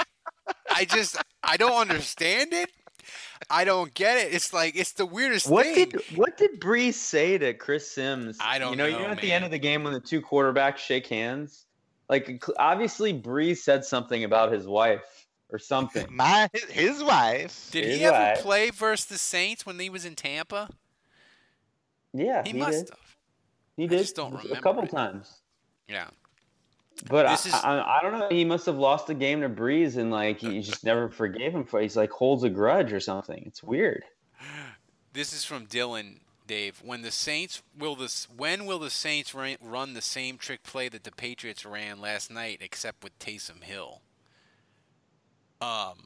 I just – I don't understand it. I don't get it. It's like it's the weirdest what thing. Did, what did Brees say to Chris Sims? I don't you know. know you know, man. At the end of the game when the two quarterbacks shake hands, like obviously Brees said something about his wife or something. My his wife. Did his he wife. ever play versus the Saints when he was in Tampa? Yeah, he, he must did. have. He did. I just don't remember a couple it. times. Yeah. But I, is... I, I don't know. He must have lost a game to Breeze, and like he just never forgave him for. He's like holds a grudge or something. It's weird. This is from Dylan. Dave, when the Saints will this when will the Saints run the same trick play that the Patriots ran last night, except with Taysom Hill? Um,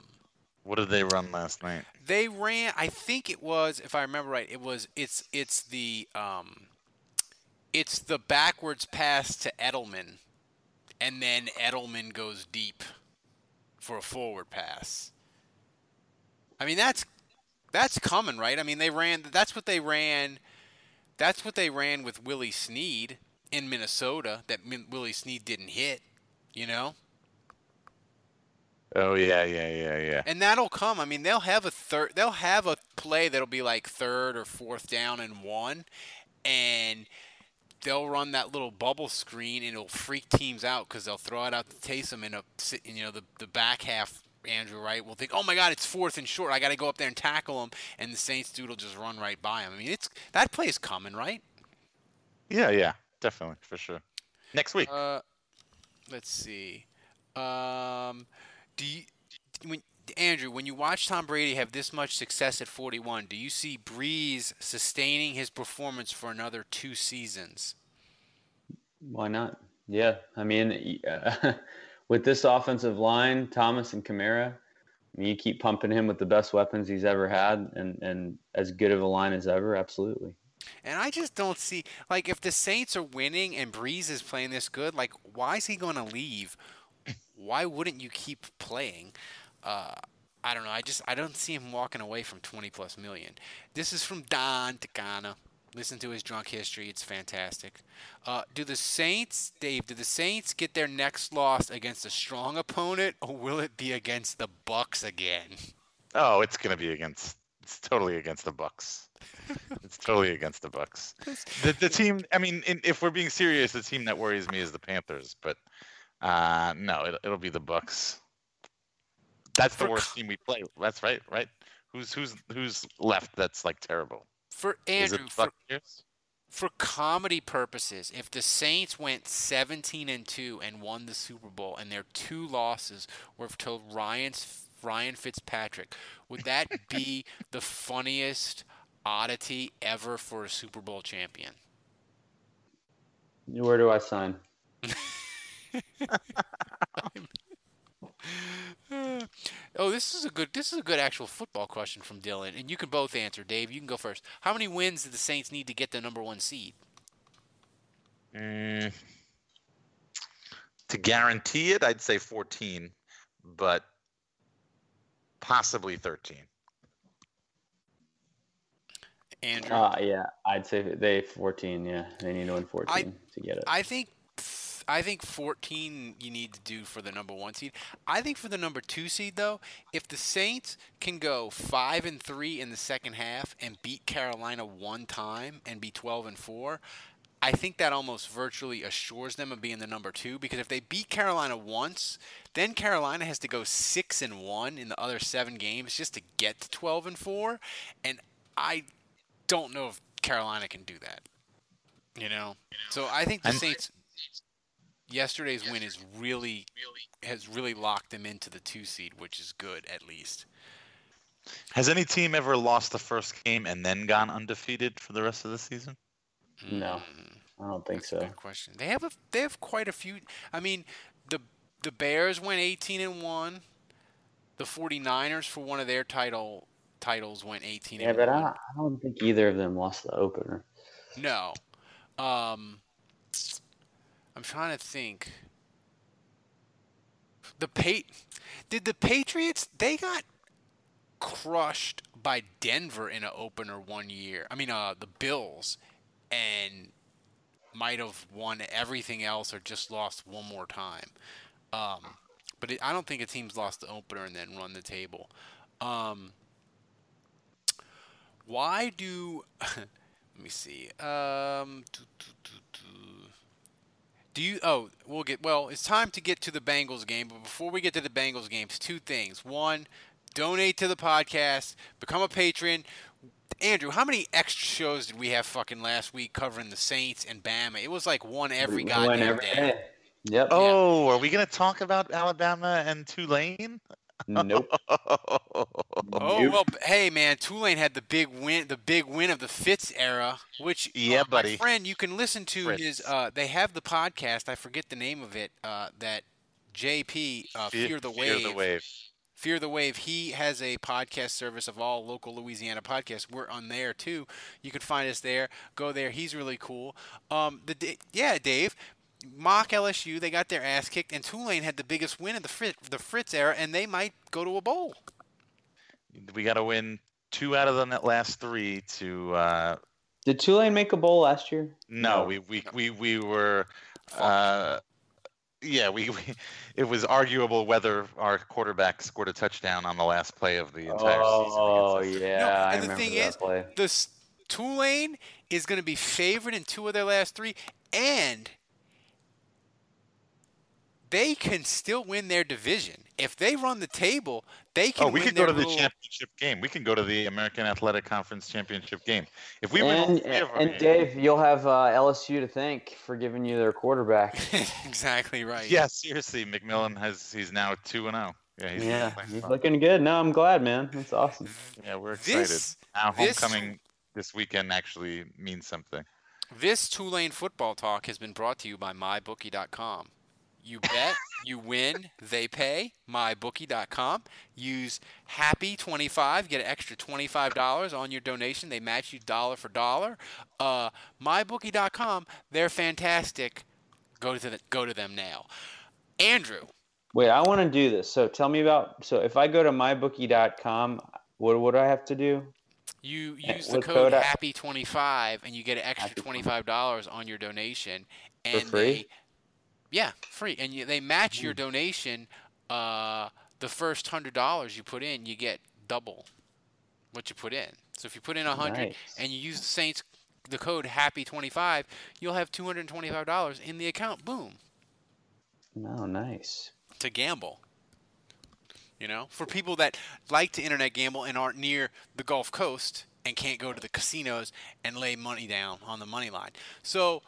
what did they run last night? They ran. I think it was, if I remember right, it was. It's it's the um, it's the backwards pass to Edelman. And then Edelman goes deep for a forward pass. I mean, that's That's coming, right? I mean, they ran. That's what they ran. That's what they ran with Willie Snead in Minnesota. That Willie Snead didn't hit. You know. Oh yeah, yeah, yeah, yeah. And that'll come. I mean, they'll have a third. They'll have a play that'll be like third or fourth down and one, and they'll run that little bubble screen, and it'll freak teams out because they'll throw it out to Taysom, and, and you know the the back half. Andrew Wright will think, oh my God, it's fourth and short. I got to go up there and tackle him, and the Saints dude will just run right by him. I mean, it's that play is coming, right? Yeah, yeah, definitely for sure. Next week. Uh, let's see. Um, do you, when Andrew, when you watch Tom Brady have this much success at forty-one, do you see Breeze sustaining his performance for another two seasons? Why not? Yeah, I mean. Uh, With this offensive line, Thomas and Kamara, I mean, you keep pumping him with the best weapons he's ever had and, and as good of a line as ever, absolutely. And I just don't see, like, if the Saints are winning and Breeze is playing this good, like, why is he going to leave? Why wouldn't you keep playing? Uh, I don't know. I just I don't see him walking away from twenty-plus million. This is from Don Takana. Listen to his drunk history. It's fantastic. Uh, do the Saints, Dave, do the Saints get their next loss against a strong opponent, or will it be against the Bucs again? Oh, it's going to be against – it's totally against the Bucs. It's totally against the Bucs. The, the team – I mean, in, if we're being serious, the team that worries me is the Panthers. But, uh, no, it, it'll be the Bucs. That's the worst team we play. That's right, right? Who's who's who's left that's, like, terrible? For Andrew, for, for comedy purposes, if the Saints went seventeen and two and won the Super Bowl and their two losses were to Ryan's, Ryan Fitzpatrick, would that be the funniest oddity ever for a Super Bowl champion? Where do I sign? Oh, this is a good this is a good actual football question from Dylan, and you can both answer. Dave, you can go first. How many wins do the Saints need to get the number one seed? Mm, to guarantee it, I'd say fourteen, but possibly thirteen. Andrew? Uh, yeah, I'd say they fourteen, yeah. They need to win fourteen I, to get it. I think I think fourteen you need to do for the number one seed. I think for the number two seed, though, if the Saints can go five and three in the second half and beat Carolina one time and be twelve and four, I think that almost virtually assures them of being the number two. Because if they beat Carolina once, then Carolina has to go six and one in the other seven games just to get to twelve and four, and I don't know if Carolina can do that. You know, so I think the I'm- Saints. Yesterday's Yesterday. win is really, really has really locked them into the two seed, which is good at least. Has any team ever lost the first game and then gone undefeated for the rest of the season? No, I don't think That's so. A good question. They have a they have quite a few. I mean, the the Bears went eighteen and one. The 49ers for one of their title titles went eighteen. Yeah, and but one. I don't think either of them lost the opener. No. Um, I'm trying to think. The pa- Did the Patriots, they got crushed by Denver in an opener one year. I mean, uh, the Bills, and might have won everything else or just lost one more time. Um, but it, I don't think a team's lost the opener and then run the table. Um, why do – let me see. Um, do, do, do, do. Do you, oh, we'll get, well, it's time to get to the Bengals game, but before we get to the Bengals games, two things. One, donate to the podcast, become a patron. Andrew, how many extra shows did we have fucking last week covering the Saints and Bama? It was like one every we goddamn every day. day. Yep. Oh, yeah. Are we going to talk about Alabama and Tulane? Nope. oh, nope. Well, hey, man, Tulane had the big win, the big win of the Fitz era, which, yeah, uh, buddy. My friend, you can listen to Fritz. his, uh, they have the podcast, I forget the name of it, uh, that J P, uh, Fear, Fear the Wave. Fear the Wave. Fear the Wave. He has a podcast service of all local Louisiana podcasts. We're on there, too. You can find us there. Go there. He's really cool. Um, the Yeah, Dave. Mock L S U, they got their ass kicked, and Tulane had the biggest win of the Fritz, the Fritz era, and they might go to a bowl. We got to win two out of the last three to. Uh, Did Tulane make a bowl last year? No, no. we we we we were. Uh, yeah, we, we it was arguable whether our quarterback scored a touchdown on the last play of the entire oh, season. Oh yeah, no, I remember that is, play. The thing is, Tulane is going to be favored in two of their last three, and they can still win their division. If they run the table, they can win their Oh, we can go to the little... championship game. We can go to the American Athletic Conference championship game. If we and, win And, and Dave, you'll have uh, L S U to thank for giving you their quarterback. Exactly right. Yeah, seriously, McMillan has he's now two and oh. Yeah, he's, yeah, he's looking good. No, I'm glad, man. That's awesome. Yeah, we're excited. This, now homecoming this... this weekend actually means something. This Tulane football talk has been brought to you by my bookie dot com. You bet, you win, they pay, my bookie dot com. Use happy twenty-five, get an extra twenty-five dollars on your donation. They match you dollar for dollar. Uh, my bookie dot com, they're fantastic. Go to the, go to them now. Andrew. Wait, I want to do this. So tell me about – so if I go to my bookie dot com, what, what do I have to do? You use the code, code happy twenty-five, and you get an extra twenty-five dollars on your donation. And for free? They, Yeah, free, and you, they match your donation. Uh, the first hundred dollars you put in, you get double what you put in. So if you put in a hundred nice. and you use the Saints, the code happy twenty-five, you'll have two hundred and twenty-five dollars in the account. Boom. Oh, nice. To gamble, you know, for people that like to internet gamble and aren't near the Gulf Coast and can't go to the casinos and lay money down on the money line. So,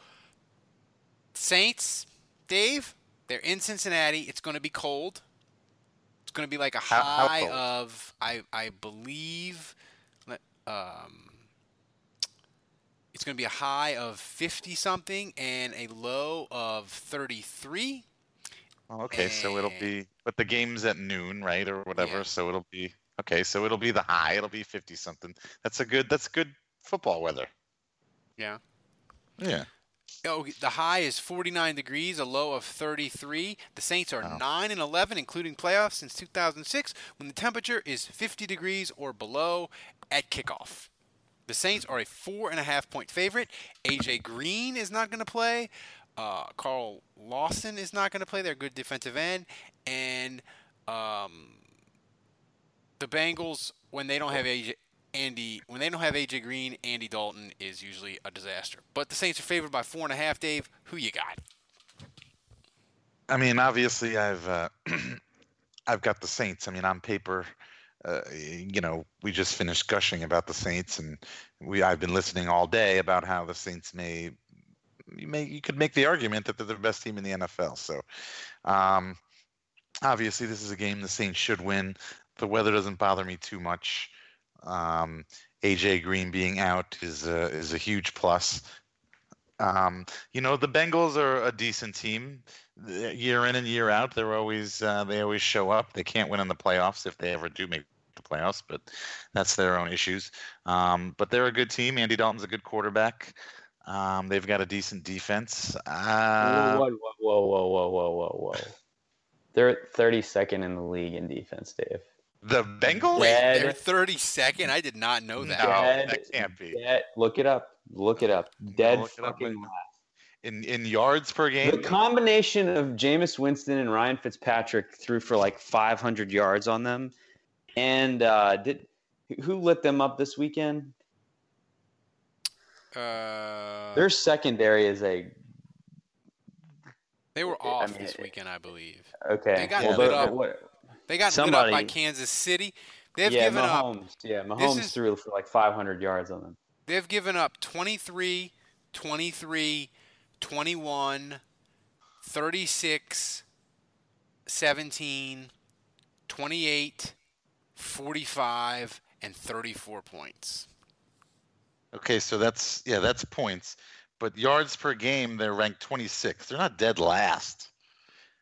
Saints. Dave, they're in Cincinnati. It's going to be cold. It's going to be like a high of, I, I believe, um, it's going to be a high of fifty-something and a low of thirty-three. Oh, okay, and so it'll be, but the game's at noon, right, or whatever, yeah. so it'll be, okay, so it'll be the high. It'll be fifty-something. That's a good, that's good football weather. Yeah. Yeah. Oh, the high is forty-nine degrees, a low of thirty-three. The Saints are oh. nine and eleven, including playoffs since two thousand six, when the temperature is fifty degrees or below at kickoff. The Saints are a four and a half point favorite. A J. Green is not going to play. Uh, Carl Lawson is not going to play. They're a good defensive end. And um, the Bengals, when they don't have A J Andy, when they don't have A J Green, Andy Dalton is usually a disaster. But the Saints are favored by four and a half. Dave, who you got? I mean, obviously, I've uh, I've got the Saints. I mean, on paper, uh, you know, we just finished gushing about the Saints, and we I've been listening all day about how the Saints may you may you could make the argument that they're the best team in the N F L. So, um, obviously, this is a game the Saints should win. The weather doesn't bother me too much. Um, A J Green being out is a, is a huge plus. Um, you know, the Bengals are a decent team year in and year out. They're always, uh, they always show up. They can't win in the playoffs if they ever do make the playoffs, but that's their own issues. Um, but they're a good team. Andy Dalton's a good quarterback. Um, they've got a decent defense. Uh, whoa, whoa, whoa, whoa, whoa, whoa, whoa. They're at thirty-second in the league in defense, Dave. The Bengals? Dead. They're thirty-second? I did not know that. Dead, no, that can't be. Dead. Look it up. Look it up. Dead no, it fucking up in, last. In, in yards per game? The combination of Jameis Winston and Ryan Fitzpatrick threw for like five hundred yards on them. And uh, did who lit them up this weekend? Uh, Their secondary is a... They were off I mean, this weekend, I believe. Okay. They got yeah, lit but, up. What, They got Somebody, lit up by Kansas City. They've yeah, given Mahomes, up. Yeah, Mahomes is, threw for like five hundred yards on them. They've given up twenty-three, twenty-three, twenty-one, thirty-six, seventeen, twenty-eight, forty-five, and thirty-four points. Okay, so that's yeah, that's points. But yards per game, they're ranked twenty-sixth. They're not dead last.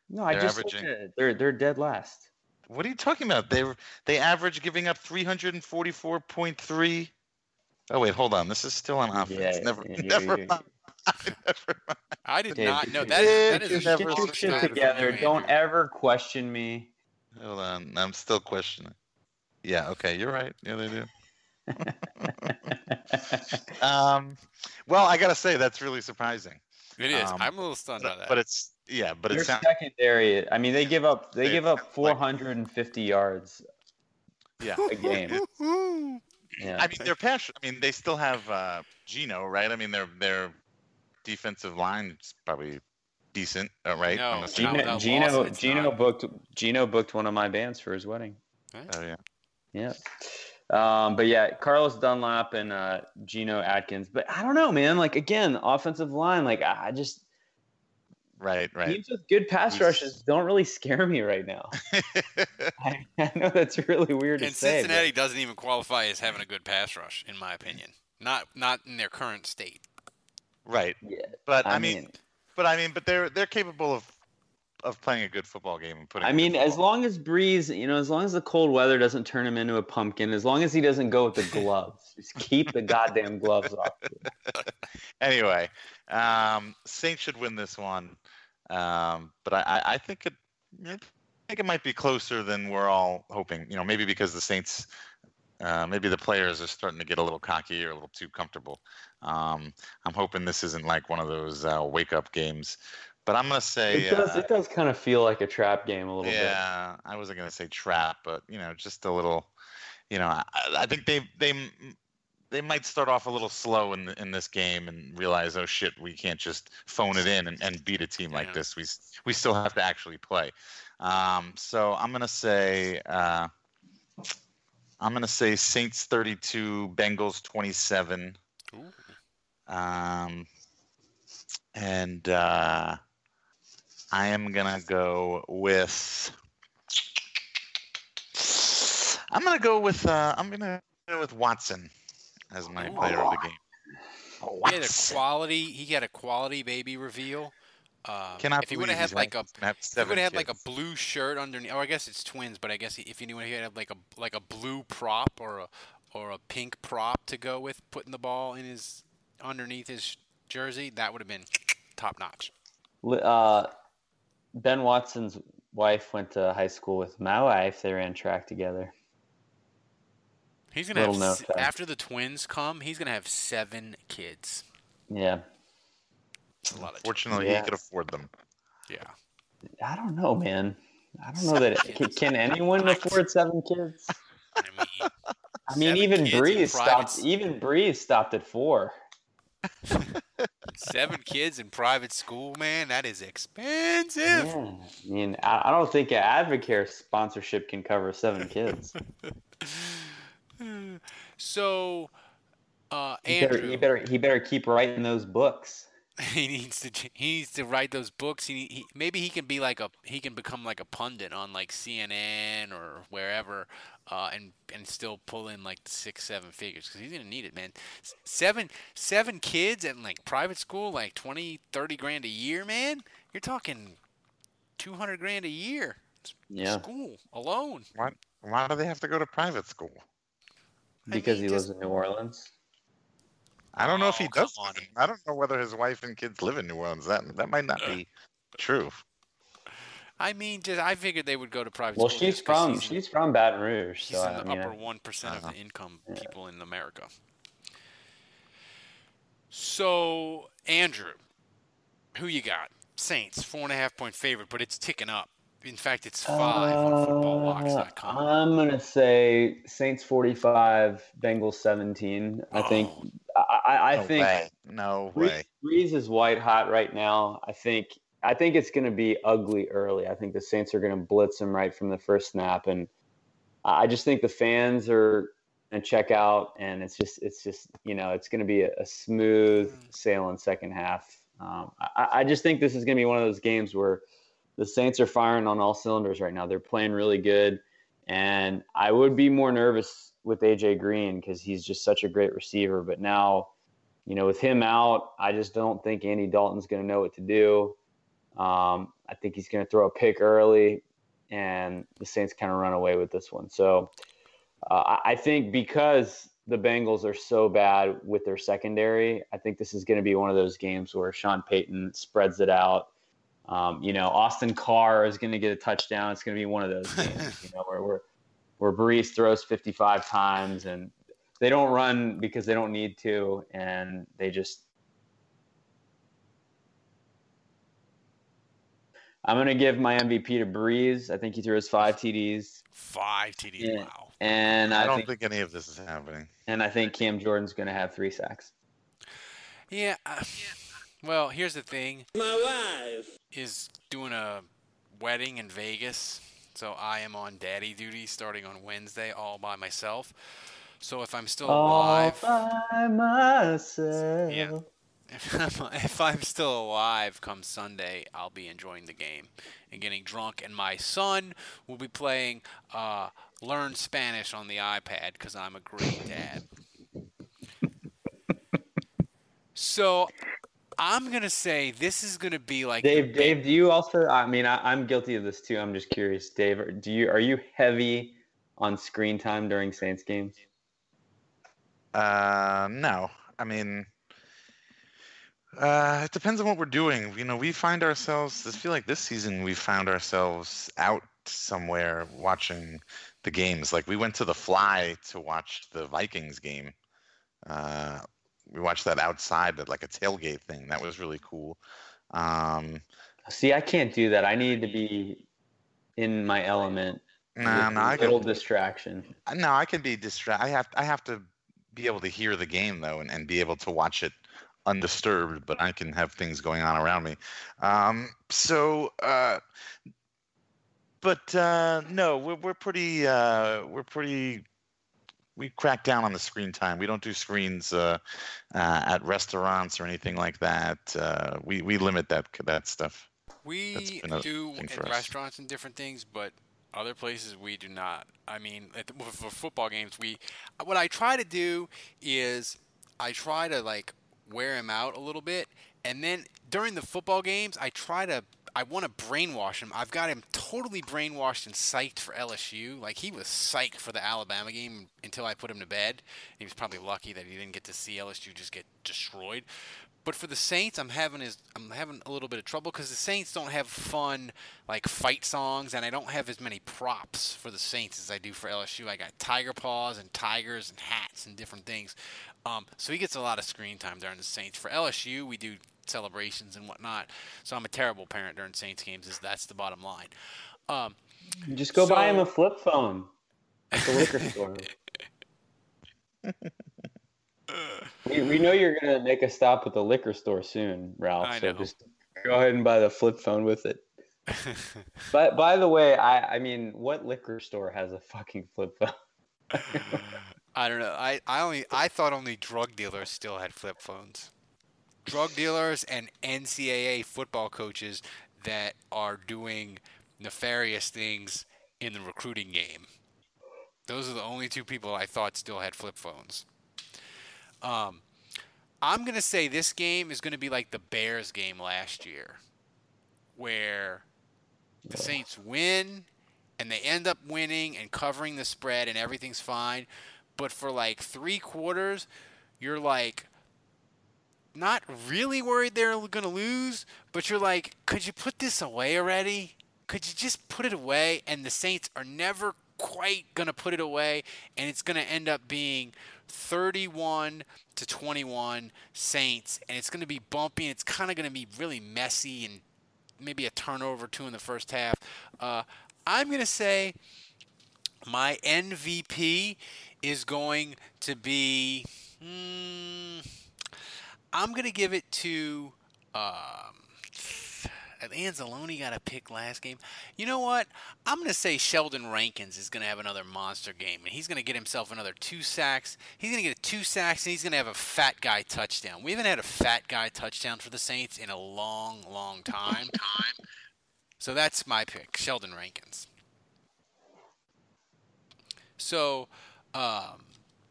No, I they're just averaging... looked at it. They're they're dead last. What are you talking about? They they average giving up three hundred forty-four point three. Oh, wait, hold on. This is still on offense. Yeah, never, yeah, never, yeah, mind. Yeah. never mind. I did Dave, not know. That is, that is just never get your shit together. Don't ever question me. Hold on. I'm still questioning. Yeah, okay. You're right. Yeah, they do. um, well, I gotta say that's really surprising. It is. Um, I'm a little stunned by that. But it's yeah, but it's sound- secondary. I mean, they give up they, they give up four hundred fifty like, yards. Yeah, a game. Yeah. I mean, they're passionate. I mean, they still have uh, Geno, right? I mean, their their defensive line is probably decent, uh, right? No, Geno Geno, Geno booked Geno booked one of my bands for his wedding. Right. Oh yeah, yeah. Um, but yeah, Carlos Dunlap and uh, Geno Atkins. But I don't know, man. Like again, offensive line. Like I just right, right. Teams with good pass He's... rushes don't really scare me right now. I, I know that's really weird and to say. And Cincinnati but... doesn't even qualify as having a good pass rush, in my opinion. Not not in their current state. Right. Yeah, but I, I mean, mean, but I mean, but they're they're capable of. Of playing a good football game and putting. I mean, as long as Breeze, you know, as long as the cold weather doesn't turn him into a pumpkin, as long as he doesn't go with the gloves, just keep the goddamn gloves off. Anyway, um, Saints should win this one, um, but I, I think it, I think it might be closer than we're all hoping. You know, maybe because the Saints, uh, maybe the players are starting to get a little cocky or a little too comfortable. Um, I'm hoping this isn't like one of those uh, wake-up games. But I'm going to say... It does, uh, it does kind of feel like a trap game a little yeah, bit. Yeah, I wasn't going to say trap, but, you know, just a little... You know, I, I think they they they might start off a little slow in in this game and realize, oh, shit, we can't just phone it in and, and beat a team yeah. like this. We we still have to actually play. Um, so I'm going to say... Uh, I'm going to say Saints thirty-two, Bengals twenty-seven. Ooh. Um, and... Uh, I am going to go with I'm going to go with uh, I'm going to go with Watson as my Ooh. player of the game. Watson. He had a quality he had a quality baby reveal. Um, if he would have had like a he would have had like a blue shirt underneath. Oh, I guess it's twins, but I guess he, if you knew he had like a like a blue prop or a or a pink prop to go with putting the ball in his underneath his jersey, that would have been top notch. Uh Ben Watson's wife went to high school with my wife. They ran track together. He's gonna have no se- after the twins come, he's gonna have seven kids. Yeah, that's a lot of. Fortunately, yeah. he could afford them. Yeah. I don't know, man. I don't know that. It, can, can anyone afford seven kids? I mean, I mean even Brees stopped. School. Even Brees stopped at four. Seven kids in private school, man, that is expensive. Yeah. I mean, I don't think an Advocare sponsorship can cover seven kids. So, uh, Andrew, he better, he better he better keep writing those books. He needs to he needs to write those books. He, he maybe he can be like a he can become like a pundit on like C N N or wherever, uh, and and still pull in like six seven figures because he's gonna need it, man. Seven seven kids and like private school, like twenty, thirty grand a year, man. You're talking two hundred grand a year. Yeah. School alone. Why why do they have to go to private school? Because I mean, he just, lives in New Orleans. I don't know oh, if he does. I don't know whether his wife and kids live in New Orleans. That that might not be true. I mean, just I figured they would go to private. Well, school she's from she's, she's from Baton Rouge. She's so in I the mean, upper one percent of the income yeah. people in America. So Andrew, who you got? Saints four and a half point favorite, but it's ticking up. In fact, it's five uh, on football locks dot com. I'm gonna say Saints forty-five, Bengals seventeen. I oh. think. I, I no think way. no way. Breeze is white hot right now. I think I think it's going to be ugly early. I think the Saints are going to blitz him right from the first snap, and I just think the fans are going to check out, and it's just it's just you know it's going to be a, a smooth sailing second half. Um, I, I just think this is going to be one of those games where the Saints are firing on all cylinders right now. They're playing really good, and I would be more nervous with A J Green because he's just such a great receiver. But now, you know, with him out, I just don't think Andy Dalton's going to know what to do. Um, I think he's going to throw a pick early, and the Saints kind of run away with this one. So uh, I think because the Bengals are so bad with their secondary, I think this is going to be one of those games where Sean Payton spreads it out. Um, you know, Austin Carr is going to get a touchdown. It's going to be one of those games, you know, where we're, where Brees throws fifty-five times and They don't run because they don't need to, and they just – I'm going to give my M V P to Brees. I think he threw his five T Ds. Five T Ds, and, wow. And I, I don't think, think any of this is happening. And I think Cam Jordan's going to have three sacks. Yeah. Uh, well, here's the thing. My wife is doing a wedding in Vegas, so I am on daddy duty starting on Wednesday all by myself. So if I'm still alive, all by myself. Yeah. If I'm, if I'm still alive come Sunday, I'll be enjoying the game and getting drunk. And my son will be playing uh, Learn Spanish on the iPad because I'm a great dad. So I'm going to say this is going to be like Dave. Dave, do you also? I mean, I, I'm guilty of this too. I'm just curious, Dave. Do you are you heavy on screen time during Saints games? Uh, no, I mean, uh, it depends on what we're doing. You know, we find ourselves, I feel like this season we found ourselves out somewhere watching the games. Like we went to the Fly to watch the Vikings game. Uh, we watched that outside at like a tailgate thing. That was really cool. Um, see, I can't do that. I need to be in my element. Nah, no, I little can, distraction. No, I can be distracted. I have, I have to be able to hear the game though, and, and be able to watch it undisturbed, but I can have things going on around me. Um, so, uh, but, uh, no, we're, we're pretty, uh, we're pretty, we crack down on the screen time. We don't do screens, uh, uh at restaurants or anything like that. Uh, we, we limit that, that stuff. We do in restaurants and different things, but other places we do not. I mean, at the, for football games, we what I try to do is I try to like wear him out a little bit, and then during the football games, I try to I want to brainwash him. I've got him totally brainwashed and psyched for L S U. Like he was psyched for the Alabama game until I put him to bed. He was probably lucky that he didn't get to see L S U just get destroyed. But for the Saints, I'm having is I'm having a little bit of trouble because the Saints don't have fun like fight songs, and I don't have as many props for the Saints as I do for L S U. I got tiger paws and tigers and hats and different things. Um, so he gets a lot of screen time during the Saints. For L S U, we do celebrations and whatnot. So I'm a terrible parent during Saints games. Is that's the bottom line? Um, Just go so, buy him a flip phone at the liquor store. We, we know you're going to make a stop at the liquor store soon, Ralph. I so know. Just go ahead and buy the flip phone with it. But by the way, I, I mean, what liquor store has a fucking flip phone? I don't know. I, I only I thought only drug dealers still had flip phones. Drug dealers and N C A A football coaches that are doing nefarious things in the recruiting game. Those are the only two people I thought still had flip phones. Um, I'm going to say this game is going to be like the Bears game last year where the Saints win and they end up winning and covering the spread and everything's fine. But for like three quarters, you're like not really worried they're going to lose, but you're like, could you put this away already? Could you just put it away? And the Saints are never quite going to put it away, and it's going to end up being thirty-one to twenty-one Saints, and it's going to be bumpy, and it's kind of going to be really messy and maybe a turnover or two in the first half. Uh, I'm going to say my M V P is going to be mm, – I'm going to give it to um, Anzalone got a pick last game. You know what? I'm going to say Sheldon Rankins is going to have another monster game, and he's going to get himself another two sacks. He's going to get two sacks, and he's going to have a fat guy touchdown. We haven't had a fat guy touchdown for the Saints in a long, long time. time. So that's my pick, Sheldon Rankins. So um,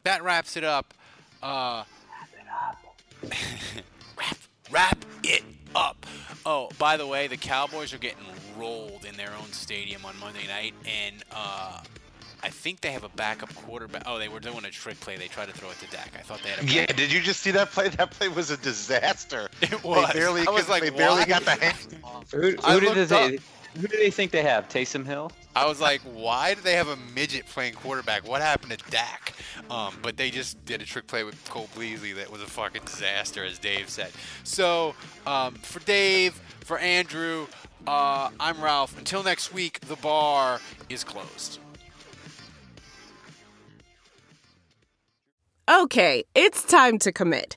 that wraps it up. Uh, wrap it up. wrap, wrap it up. Oh, by the way, the Cowboys are getting rolled in their own stadium on Monday night, and uh, I think they have a backup quarterback. Oh, they were doing a trick play. They tried to throw it to Dak. I thought they had a backup. Yeah, did you just see that play? That play was a disaster. It was. They barely, I was like, they barely got the hand off. Who, who did this? Who do they think they have? Taysom Hill? I was like, why do they have a midget playing quarterback? What happened to Dak? Um, but they just did a trick play with Cole Beasley that was a fucking disaster, as Dave said. So um, for Dave, for Andrew, uh, I'm Ralph. Until next week, the bar is closed. Okay, it's time to commit.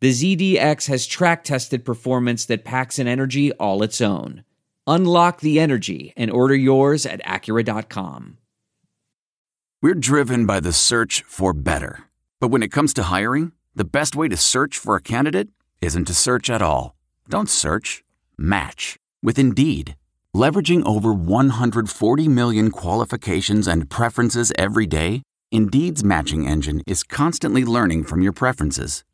the Z D X has track-tested performance that packs an energy all its own. Unlock the energy and order yours at Acura dot com. We're driven by the search for better. But when it comes to hiring, the best way to search for a candidate isn't to search at all. Don't search. Match. With Indeed. Leveraging over one hundred forty million qualifications and preferences every day, Indeed's matching engine is constantly learning from your preferences.